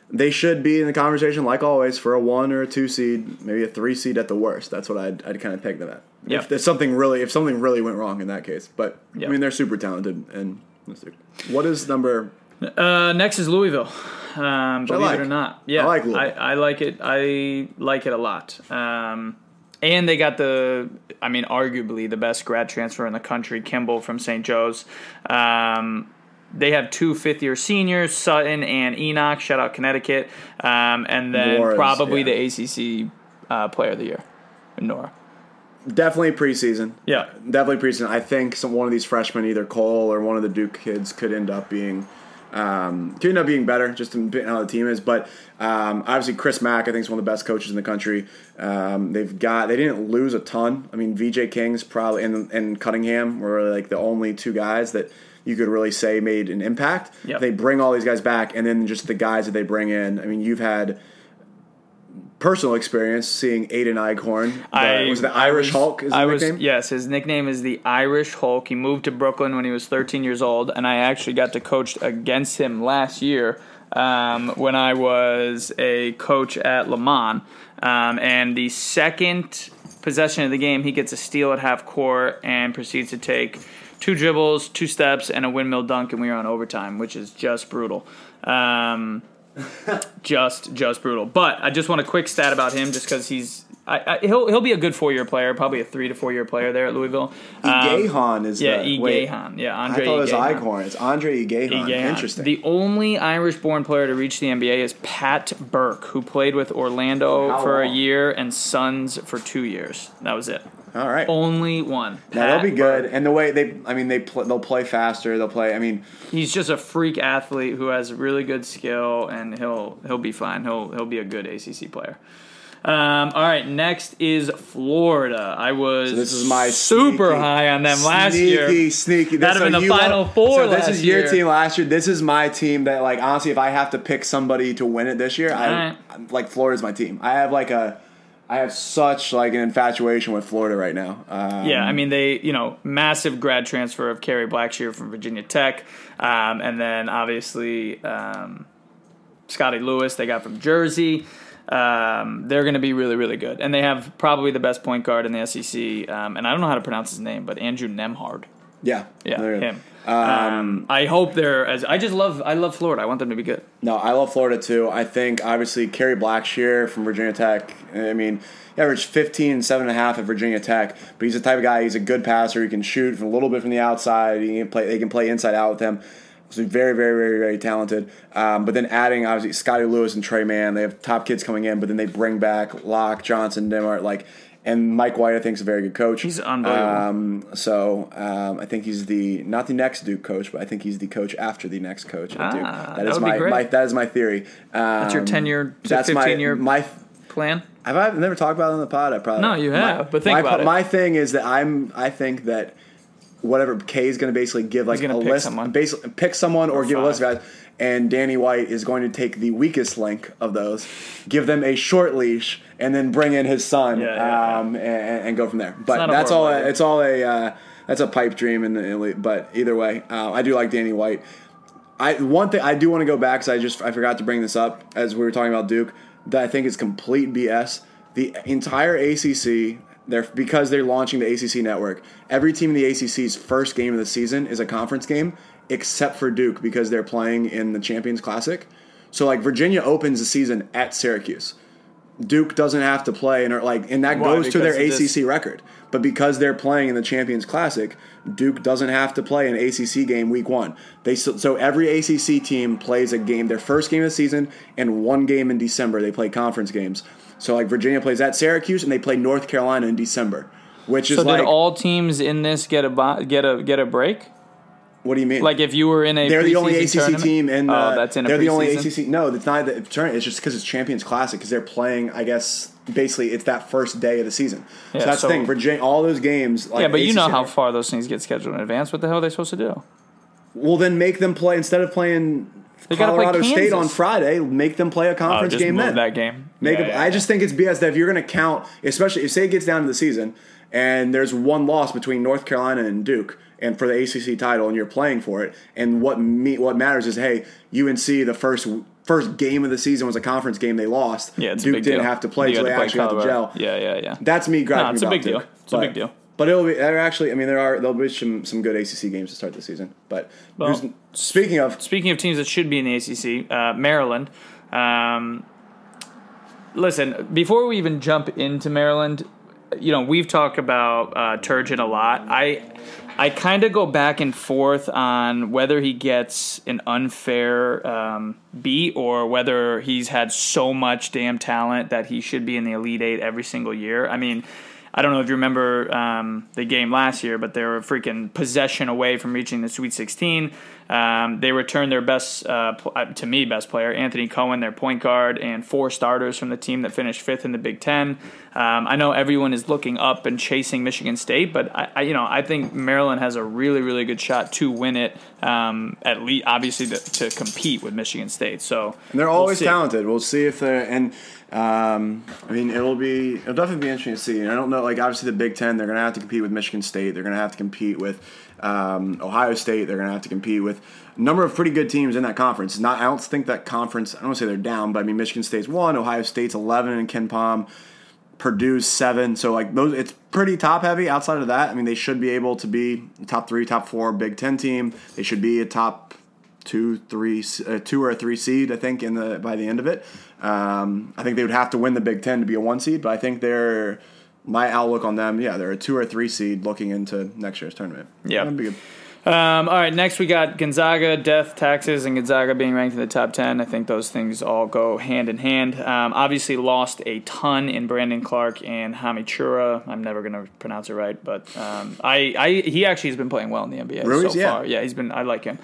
They should be in the conversation like always for a one or a two seed, maybe a three seed at the worst. That's what I'd I'd kind of peg them at. Yep. If there's something really, if something really went wrong in that case, but yep. I mean they're super talented and what is number. Uh, next is Louisville, um, believe like. it or not. Yeah, I like Louisville. I, I like it. I like it a lot. Um, And they got the, I mean, arguably the best grad transfer in the country, Kimball from Saint Joe's. Um, they have two fifth-year seniors, Sutton and Enoch, shout out Connecticut, um, and then Nora's, probably yeah. the A C C uh, Player of the Year, Nora. Definitely preseason. Yeah. Definitely preseason. I think some, one of these freshmen, either Cole or one of the Duke kids, could end up being... Um, could end up being better, just depending on how the team is. But um, obviously, Chris Mack, I think, is one of the best coaches in the country. Um, they've got they didn't lose a ton. I mean, V J King's probably and, and Cunningham were like the only two guys that you could really say made an impact. Yep. They bring all these guys back, and then just the guys that they bring in. I mean, you've had personal experience seeing Aiden Eichhorn. I, was the Irish was, Hulk is his I nickname? Was, yes, his nickname is the Irish Hulk. He moved to Brooklyn when he was thirteen years old, and I actually got to coach against him last year um, when I was a coach at LeMoyne. Um, and the second possession of the game, he gets a steal at half court and proceeds to take two dribbles, two steps, and a windmill dunk, and we were on overtime, which is just brutal. Um just, just brutal. But I just want a quick stat about him, just because he's I, I, he'll he'll be a good four year player, probably a three to four year player there at Louisville. Um, Igahan is yeah, the, Igahan wait, yeah. Andre I thought it was Eichhorn. It's Andre Igahan. Igahan. Interesting. The only Irish-born player to reach the N B A is Pat Burke, who played with Orlando How for long? a year and Suns for two years. That was it. All right. Only one. Pat now that'll be good. Burke. And the way they, I mean, they pl- they'll play faster. They'll play. I mean, he's just a freak athlete who has really good skill, and he'll he'll be fine. He'll he'll be a good A C C player. Um, all right, next is Florida. I was so this is my super sneaky, high on them sneaky, last year. Sneaky, sneaky. That'd have so been the Final are, Four. So last this is your year. team last year. This is my team. That like honestly, if I have to pick somebody to win it this year, all I right. like Florida's my team. I have like a. I have such like an infatuation with Florida right now. Um, yeah, I mean they, you know, massive grad transfer of Kerry Blackshear from Virginia Tech, um, and then obviously um, Scotty Lewis they got from Jersey. Um, they're going to be really, really good, and they have probably the best point guard in the S E C. Um, and I don't know how to pronounce his name, but Andrew Nembhard. Yeah, yeah, him. Um, um, I hope they're as. I just love. I love Florida. I want them to be good. No, I love Florida too. I think obviously Kerry Blackshear from Virginia Tech. I mean, he averaged fifteen and seven and a half at Virginia Tech. But he's the type of guy. He's a good passer. He can shoot from a little bit from the outside. He can play. They can play inside out with him. So very, very, very, very talented. Um, but then adding obviously Scotty Lewis and Trey Mann. They have top kids coming in. But then they bring back Locke, Johnson, Demart, like. And Mike White, I think, is a very good coach. He's unbelievable. Um, so um, I think he's the not the next Duke coach, but I think he's the coach after the next coach at ah, Duke. That, that is my, my that is my theory. Um, that's your ten-year, fifteen-year my, my, plan. Have I never talked about it on the pod? I probably no, you have. My, but think my, about my, it. My thing is that I'm. I think that whatever K is going to basically give like a list, someone. basically pick someone or, or give five. a list of guys. And Danny White is going to take the weakest link of those, give them a short leash, and then bring in his son, yeah, yeah, um, yeah. And, and go from there. But that's all. A, it's all a uh, that's a pipe dream. In the, but either way, uh, I do like Danny White. I one thing I do want to go back because I just I forgot to bring this up as we were talking about Duke that I think is complete B S. The entire A C C. They're, because they're launching the A C C network, every team in the A C C's first game of the season is a conference game, except for Duke because they're playing in the Champions Classic. So, like, Virginia opens the season at Syracuse. Duke doesn't have to play, and or like, and that Why? goes because to their A C C this. record. But because they're playing in the Champions Classic, Duke doesn't have to play an A C C game week one. They so every A C C team plays a game, their first game of the season, and one game in December. They play conference games. So, like, Virginia plays at Syracuse, and they play North Carolina in December, which is like... So, did like, all teams in this get a get a, get a break? What do you mean? Like, if you were in a They're the only A C C tournament? team in... Uh, oh, that's in a They're preseason? the only A C C... No, it's not the tournament. It's just because it's Champions Classic, because they're playing, I guess... Basically, it's that first day of the season. Yeah, so that's so, the thing. Virginia, all those games... Like yeah, but A C C you know how far those things get scheduled in advance. What the hell are they supposed to do? Well, then make them play... Instead of playing... They Colorado play State on Friday, make them play a conference oh, game then. that game. Make yeah, a, yeah, I yeah. just think it's B S that if you're going to count, especially if say it gets down to the season and there's one loss between North Carolina and Duke and for the A C C title and you're playing for it, and what me, what matters is, hey, U N C, the first first game of the season was a conference game they lost. Yeah, it's Duke a big didn't deal. have to play until they play actually Colorado. had to gel. Yeah, yeah, yeah. That's me grabbing no, it's about a big Duke, deal. It's but, a big deal. But it'll be they're actually. I mean, there are there'll be some, some good A C C games to start the season. But well, speaking of speaking of teams that should be in the A C C, uh, Maryland. Um, listen, before we even jump into Maryland, you know, we've talked about uh, Turgeon a lot. I I kind of go back and forth on whether he gets an unfair um, beat or whether he's had so much damn talent that he should be in the Elite Eight every single year. I mean, I don't know if you remember um, the game last year, but they were a freaking possession away from reaching the Sweet sixteen. Um, they returned their best, uh, pl- to me, best player, Anthony Cohen, their point guard, and four starters from the team that finished fifth in the Big Ten. Um, I know everyone is looking up and chasing Michigan State, but I, I, you know, I think Maryland has a really, really good shot to win it. Um, at least, obviously, to, to compete with Michigan State. So and they're always we'll talented. We'll see if they're and. Um, I mean, it'll be it'll definitely be interesting to see. And I don't know, like obviously the Big Ten, they're going to have to compete with Michigan State. They're going to have to compete with um, Ohio State. They're going to have to compete with a number of pretty good teams in that conference. Not, I don't think that conference. I don't want to say they're down, but I mean, Michigan State's one, Ohio State's eleven, and KenPom, Purdue's seven. So like those, it's pretty top heavy. Outside of that, I mean, they should be able to be top three, top four Big Ten team. They should be a top two, three, uh, two or a three seed, I think, in the by the end of it. Um, I think they would have to win the Big Ten to be a one seed, but I think they're my outlook on them. Yeah, they're a two or three seed looking into next year's tournament. Yeah, that'd be good. Um, all right, next we got Gonzaga, death, taxes, and Gonzaga being ranked in the top ten. I think those things all go hand in hand. Um, obviously lost a ton in Brandon Clark and Hamichura. I'm never going to pronounce it right, but um, I, I he actually has been playing well in the N B A Ruiz, so yeah. far. Yeah, he's been. I like him.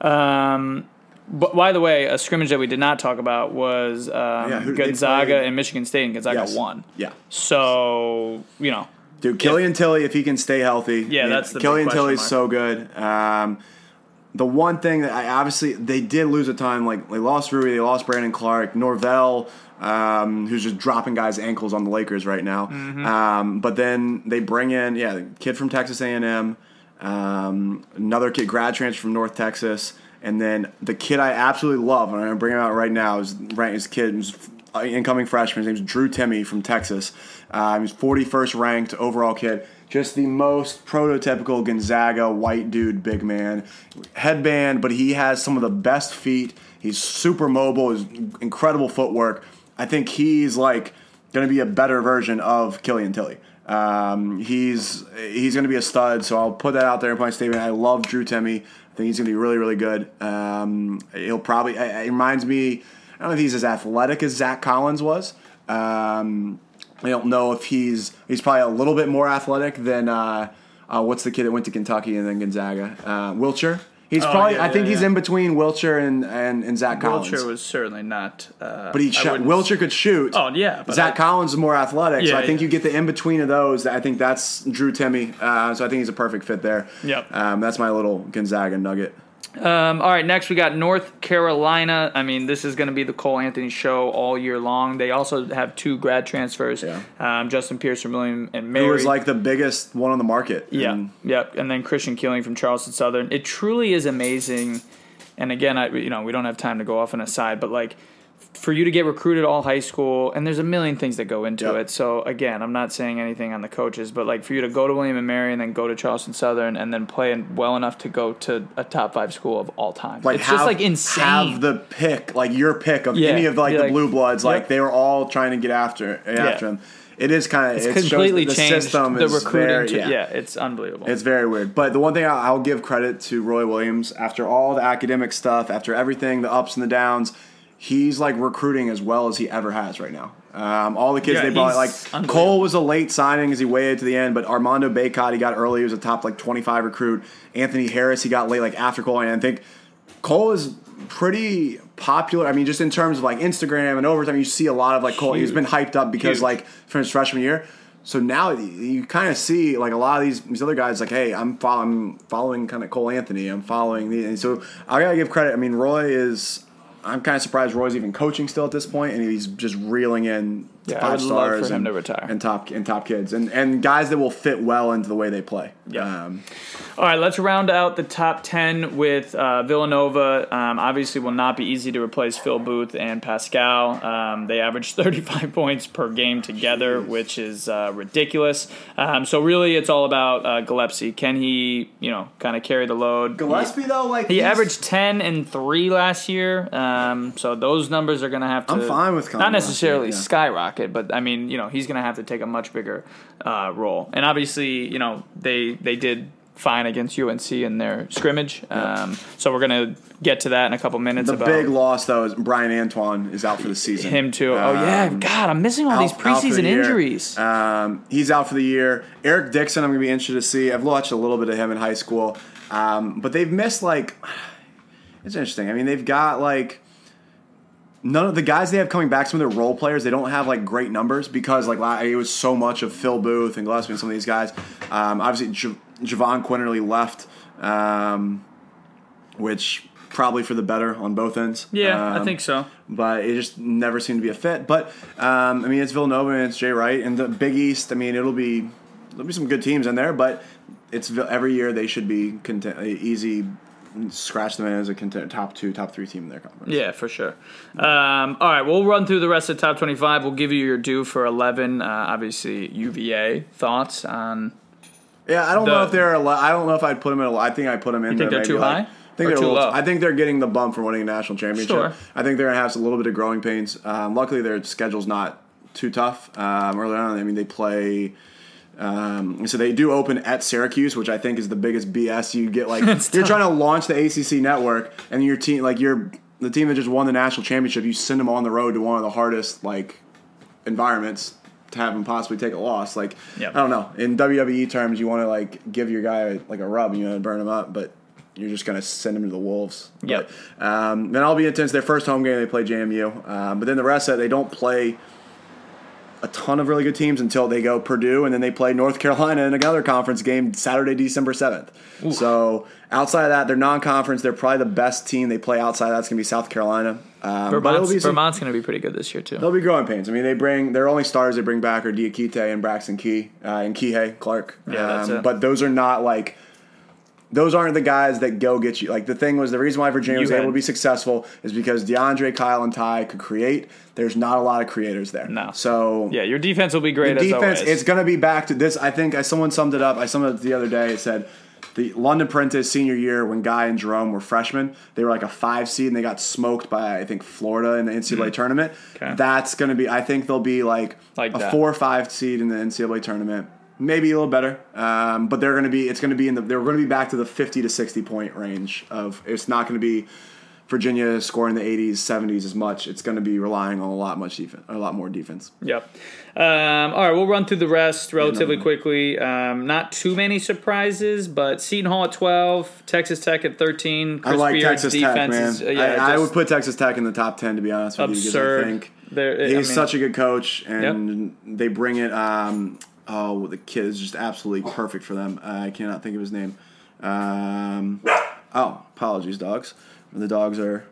Um, but by the way, a scrimmage that we did not talk about was um, yeah, who, Gonzaga and Michigan State, and Gonzaga yes. won. Yeah. So, you know. Dude, Killian if, Tilly, if he can stay healthy. Yeah, I mean, that's the Killian big Tilly's mark. So good. Um, the one thing that I obviously, they did lose a ton. Like, they lost Rui, they lost Brandon Clark, Norvell, um, who's just dropping guys' ankles on the Lakers right now. Mm-hmm. Um, but then they bring in, yeah, the kid from Texas A and M, um, another kid, grad transfer from North Texas. And then the kid I absolutely love, and I'm going to bring him out right now, is his kid, his incoming freshman. His name's Drew Timme from Texas. Um, he's forty-first ranked overall kid. Just the most prototypical Gonzaga white dude, big man. Headband, but he has some of the best feet. He's super mobile. His incredible footwork. I think he's like going to be a better version of Killian Tilly. Um, he's he's going to be a stud, so I'll put that out there in my statement. I love Drew Timme. I think he's going to be really, really good. Um, he'll probably – it reminds me – I don't know if he's as athletic as Zach Collins was. Um, I don't know if he's – he's probably a little bit more athletic than uh, – uh, what's the kid that went to Kentucky and then Gonzaga? Uh, Wilcher. He's oh, probably. Yeah, I think yeah, he's yeah. in between Wilcher and, and, and Zach Collins. Wilcher was certainly not. Uh, but he shot, Wilcher could shoot. Oh yeah. But Zach I, Collins is more athletic, yeah, so I yeah. think you get the in between of those. I think that's Drew Timme. Uh, so I think he's a perfect fit there. Yep. Um, that's my little Gonzaga nugget. Um, all right, next we got North Carolina. I mean, this is going to be the Cole Anthony show all year long. They also have two grad transfers, yeah. um, Justin Pierce from William and Mary. Who was like the biggest one on the market. Yeah, and, yep. and then Christian Keeling from Charleston Southern. It truly is amazing. And again, I you know we don't have time to go off on a side, but like for you to get recruited all high school, and there's a million things that go into yep. it. So again, I'm not saying anything on the coaches, but like for you to go to William and Mary and then go to Charleston Southern and then play well enough to go to a top five school of all time, like it's have, just like insane. Have the pick, like your pick of yeah. any of like yeah, the like, blue bloods, like yep. they were all trying to get after after yeah. him. It is kind of it's it completely the changed system the recruiting. Very, to, yeah. yeah, it's unbelievable. It's very weird. But the one thing I'll, I'll give credit to Roy Williams, after all the academic stuff, after everything, the ups and the downs. He's, like, recruiting as well as he ever has right now. Um, all the kids yeah, they brought, like, Cole was a late signing as he waited to the end, but Armando Bacot, he got early. He was a top, like, twenty-five recruit. Anthony Harris, he got late, like, after Cole. And I think Cole is pretty popular. I mean, just in terms of, like, Instagram and overtime, you see a lot of, like, Cole. Huge. He's been hyped up because, Huge. like, from his freshman year. So now you kind of see, like, a lot of these, these other guys, like, hey, I'm following, following kind of Cole Anthony. I'm following these. And so I got to give credit. I mean, Roy is... I'm kind of surprised Roy's even coaching still at this point, and he's just reeling in yeah, five stars and, and top and top kids and, and guys that will fit well into the way they play. Yeah. Um, All right, let's round out the top ten with uh, Villanova. Um, obviously, will not be easy to replace Phil Booth and Pascal. Um, they average thirty-five points per game together, geez. which is uh, ridiculous. Um, so really, it's all about uh, Gillespie. Can he, you know, kind of carry the load? Gillespie he, though, like he averaged ten and three last year. Um, Um, so those numbers are going to have to. I'm fine with Conley, not necessarily yeah. skyrocket, but I mean, you know, he's going to have to take a much bigger uh, role. And obviously, you know, they they did fine against U N C in their scrimmage. Yeah. Um, so we're going to get to that in a couple minutes. The about big loss though is Brian Antoine is out for the season. Him too. Um, oh yeah, God, I'm missing all out, these preseason the injuries. Um, he's out for the year. Eric Dixon, I'm going to be interested to see. I've watched a little bit of him in high school, um, but they've missed like. It's interesting. I mean, they've got, like, none of the guys they have coming back, some of their role players, they don't have, like, great numbers because, like, it was so much of Phil Booth and Gillespie and some of these guys. Um, obviously, J- Javon Quinterly left, um, which probably for the better on both ends. Yeah, um, I think so. But it just never seemed to be a fit. But, um, I mean, it's Villanova and it's Jay Wright. And the Big East, I mean, it'll be there'll be some good teams in there, but it's every year they should be content- easy – scratch them in as a contender, top two, top three team in their conference. Yeah, for sure. Um, all right, we'll run through the rest of the top twenty-five. We'll give you your due for eleven. Uh, obviously, U V A thoughts on. Yeah, I don't the, know if they're. Al- I don't know if I'd put them in. A, I think I put them in. You think they're maybe too like, high? I think or they're too low. T- I think they're getting the bump for winning a national championship. Sure. I think they're gonna have a little bit of growing pains. Um, luckily, their schedule's not too tough. Um, early on, I mean, they play. Um, so they do open at Syracuse, which I think is the biggest B S you get. Like you're trying to launch the A C C network, and your team, like you're the team that just won the national championship, you send them on the road to one of the hardest like environments to have them possibly take a loss. Like yep. I don't know. In W W E terms, you want to like give your guy like a rub and you want to burn him up, but you're just going to send them to the wolves. Yeah. Um, then I'll be intense. Their first home game they play J M U, um, but then the rest of it they don't play. A ton of really good teams until they go Purdue, and then they play North Carolina in another conference game Saturday, December seventh. Ooh. So outside of that, they're non-conference. They're probably the best team they play outside of that's going to be South Carolina. Um, Vermont's, be some, Vermont's going to be pretty good this year too. They'll be growing pains. I mean, they bring their only stars they bring back are Diakite and Braxton Key uh, and Kihei Clark. Yeah, um, that's it. But those are not like. Those aren't the guys that go get you. Like the thing was, the reason why Virginia you was had, able to be successful is because DeAndre, Kyle, and Ty could create. There's not a lot of creators there. No. So yeah, your defense will be great. Your defense, as always. It's going to be back to this. I think I, someone summed it up. I summed it up the other day. It said the London Prentice senior year when Guy and Jerome were freshmen, they were like a five seed and they got smoked by I think Florida in the N C A A mm-hmm. tournament. Okay. That's going to be. I think they'll be like, like a that. four or five seed in the N C A A tournament. Maybe a little better, um, but they're going to be. It's going to be in the. They're going to be back to the fifty to sixty point range of. It's not going to be Virginia scoring the eighties, seventies as much. It's going to be relying on a lot much defense, a lot more defense. Yep. Um, all right, we'll run through the rest relatively yeah, no, no. quickly. Um, not too many surprises, but Seton Hall at twelve, Texas Tech at thirteen. Chris I like Beard's Texas Tech, man. Is, uh, yeah, I, I would put Texas Tech in the top ten to be honest with absurd. you. Absurd. He's I mean, such a good coach, and yep. they bring it. Um, Oh, the kid is just absolutely perfect for them. I cannot think of his name. Um, oh, apologies, dogs. The dogs are,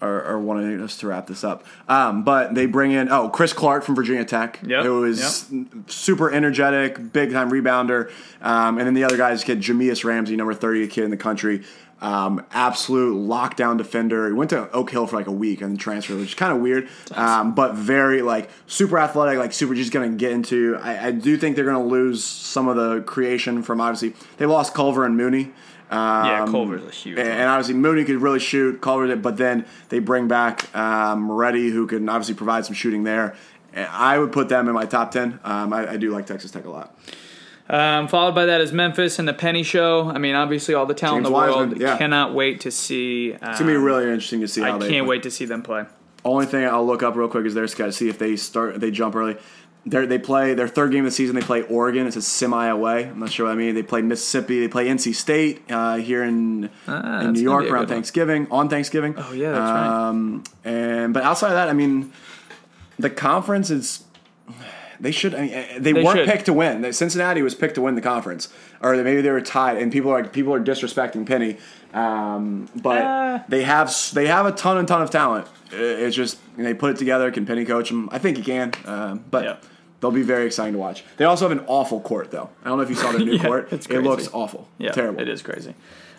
are are wanting us to wrap this up. Um, but they bring in, oh, Chris Clark from Virginia Tech, yep, who is yep. super energetic, big-time rebounder. Um, and then the other guy's kid, Jameis Ramsey, number thirty, kid in the country. Um, absolute lockdown defender. He went to Oak Hill for like a week and transferred, which is kind of weird. Um, but very like super athletic, like super just going to get into. I, I do think they're going to lose some of the creation from obviously they lost Culver and Mooney. Um, yeah, Culver's a huge. And, and obviously Mooney could really shoot. Culver did, but then they bring back um, Moretti, who can obviously provide some shooting there. And I would put them in my top ten. Um, I, I do like Texas Tech a lot. Um, followed by that is Memphis and the Penny Show. I mean, obviously, all the talent James in the Wiseman, world. Yeah. Cannot wait to see. Um, it's going to be really interesting to see how I they I can't play. wait to see them play. Only thing I'll look up real quick is their schedule. See if they start, they jump early. They're, they play their third game of the season. They play Oregon. It's a semi away. I'm not sure what I mean. They play Mississippi. They play N C State uh, here in, ah, in New York around Thanksgiving. On Thanksgiving. Oh, yeah, that's um, right. And, but outside of that, I mean, the conference is. They should. I mean, they, they weren't should. picked to win. Cincinnati was picked to win the conference, or maybe they were tied. And people are like, people are disrespecting Penny, um, but uh. they have they have a ton and ton of talent. It's just they put it together. Can Penny coach them? I think he can, uh, but yeah. they'll be very exciting to watch. They also have an awful court, though. I don't know if you saw their new yeah, court. It looks awful. Yeah, terrible. It is crazy.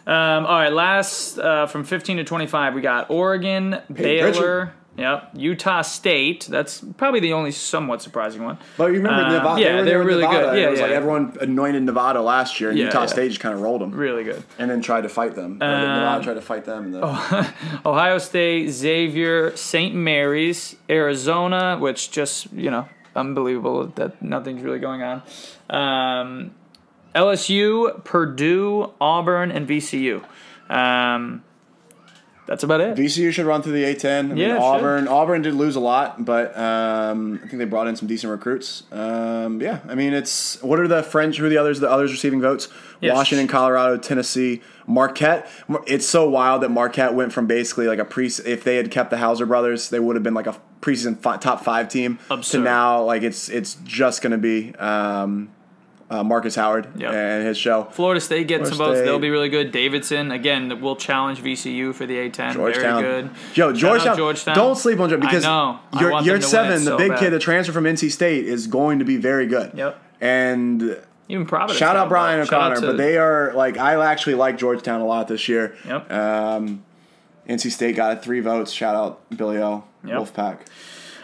Um, all right, last uh, from fifteen to twenty-five, we got Oregon, Peyton Baylor. Pritchard. Yep. Utah State. That's probably the only somewhat surprising one. But you remember uh, Nevada. Yeah, they were, they were really Nevada. good. Yeah, it was yeah, like yeah. everyone anointed Nevada last year, and yeah, Utah yeah. State just kind of rolled them. Really good. And then tried to fight them. Um, Nevada tried to fight them. And then. Oh, Ohio State, Xavier, Saint Mary's, Arizona, which just, you know, unbelievable that nothing's really going on. Um, L S U, Purdue, Auburn, and V C U. Um, that's about it. V C U should run through the A ten. I yeah, mean, Auburn. Should. Auburn did lose a lot, but um, I think they brought in some decent recruits. Um, yeah, I mean, it's what are the French? Who are the others? The others receiving votes: yes. Washington, Colorado, Tennessee, Marquette. It's so wild that Marquette went from basically like a pre. If they had kept the Hauser brothers, they would have been like a preseason fi- top five team. Absurd. To now, like it's it's just going to be. Um, Uh, Marcus Howard yep. and his show. Florida State getting Florida some votes. They'll be really good. Davidson, again, will challenge V C U for the A ten. Georgetown. Very good. Yo, Georgetown. Georgetown. Don't sleep on Georgetown. Because I know. Your, I your seven, the so big bad. kid, the transfer from N C State, is going to be very good. Yep. And even Providence. Shout out Brian right. O'Connor. Out but they are, like, I actually like Georgetown a lot this year. Yep. Um, N C State got three votes. Shout out Billy O. Yep. Wolfpack.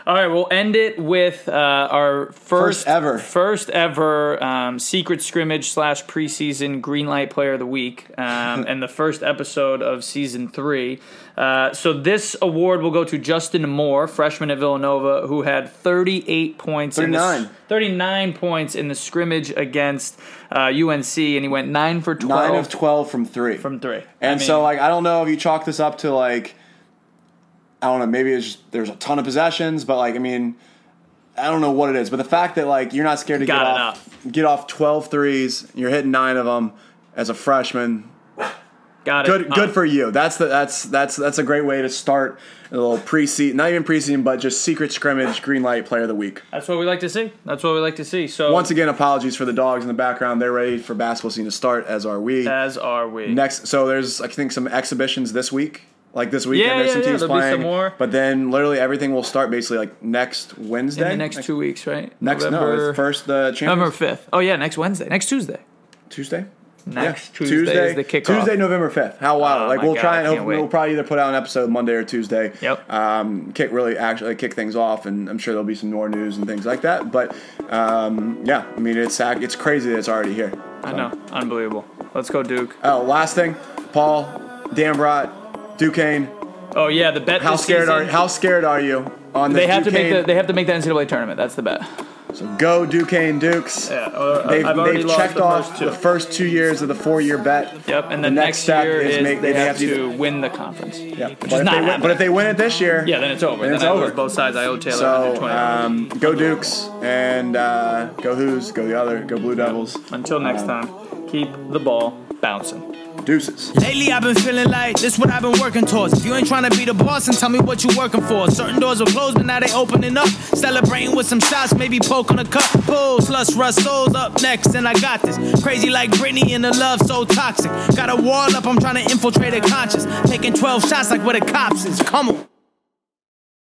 All right, we'll end it with uh, our first, first ever, first ever um, secret scrimmage slash preseason Green Light Player of the Week, um, and the first episode of season three. Uh, so this award will go to Justin Moore, freshman at Villanova, who had thirty-eight points, thirty-nine, in the, thirty-nine points in the scrimmage against uh, U N C, and he went nine for twelve, nine of twelve from three, from three. And I mean, so, like, I don't know if you chalk this up to like. I don't know, maybe it's just, there's a ton of possessions, but, like, I mean, I don't know what it is. But the fact that, like, you're not scared to get off, get off twelve threes, you're hitting nine of them as a freshman. Got it. Good, good for you. That's the that's that's that's a great way to start a little preseason, not even preseason, but just secret scrimmage, Green Light Player of the Week. That's what we like to see. That's what we like to see. So once again, apologies for the dogs in the background. They're ready for basketball season to start, as are we. As are we. Next, so there's I think some exhibitions this week. Like this weekend, yeah, there's yeah, some teams yeah, playing, some more. But then literally everything will start basically like next Wednesday. In the next like, two weeks, right? Next November, no, it's first the uh, Champions. November fifth. Oh yeah, next Wednesday, next Tuesday. Tuesday. Next yeah. Tuesday, Tuesday is the kickoff. Tuesday, November fifth. How wild! Oh, like we'll God, try and hope, we'll probably either put out an episode Monday or Tuesday. Yep. Um, kick really actually kick things off, and I'm sure there'll be some more news and things like that. But um, yeah, I mean it's it's crazy that it's already here. So. I know, unbelievable. Let's go Duke. Oh, last thing, Paul Dambrot. Duquesne. Oh yeah, the bet. How scared season. are how scared are you on this? They have Duquesne? to make the they have to make the N C double A tournament. That's the bet. So go Duquesne Dukes. Yeah, uh, they've, I've they've checked the off the first two years of the four-year bet. Yep, and the, the next, next step is, is make, they, they have, have to, to win the conference. Yeah, which but, is if not win, but if they win it this year, yeah, then it's over. Then, then it's I over. Both sides. I owe Taylor. So um, go Dukes and uh, go Who's, go the other, go Blue Devils. Yep. Until next um, time, keep the ball bouncing. Deuces. Lately I've been feeling like this what I've been working towards. If you ain't trying to be the boss, then tell me what you working for. Certain doors were closed, but now they opening up. Celebrating with some shots, maybe poking a cup. Pulls, lust, rust, souls up next, and I got this. Crazy like Britney and the love so toxic. Got a wall up, I'm trying to infiltrate a conscience. Taking twelve shots like where the cops is, come on.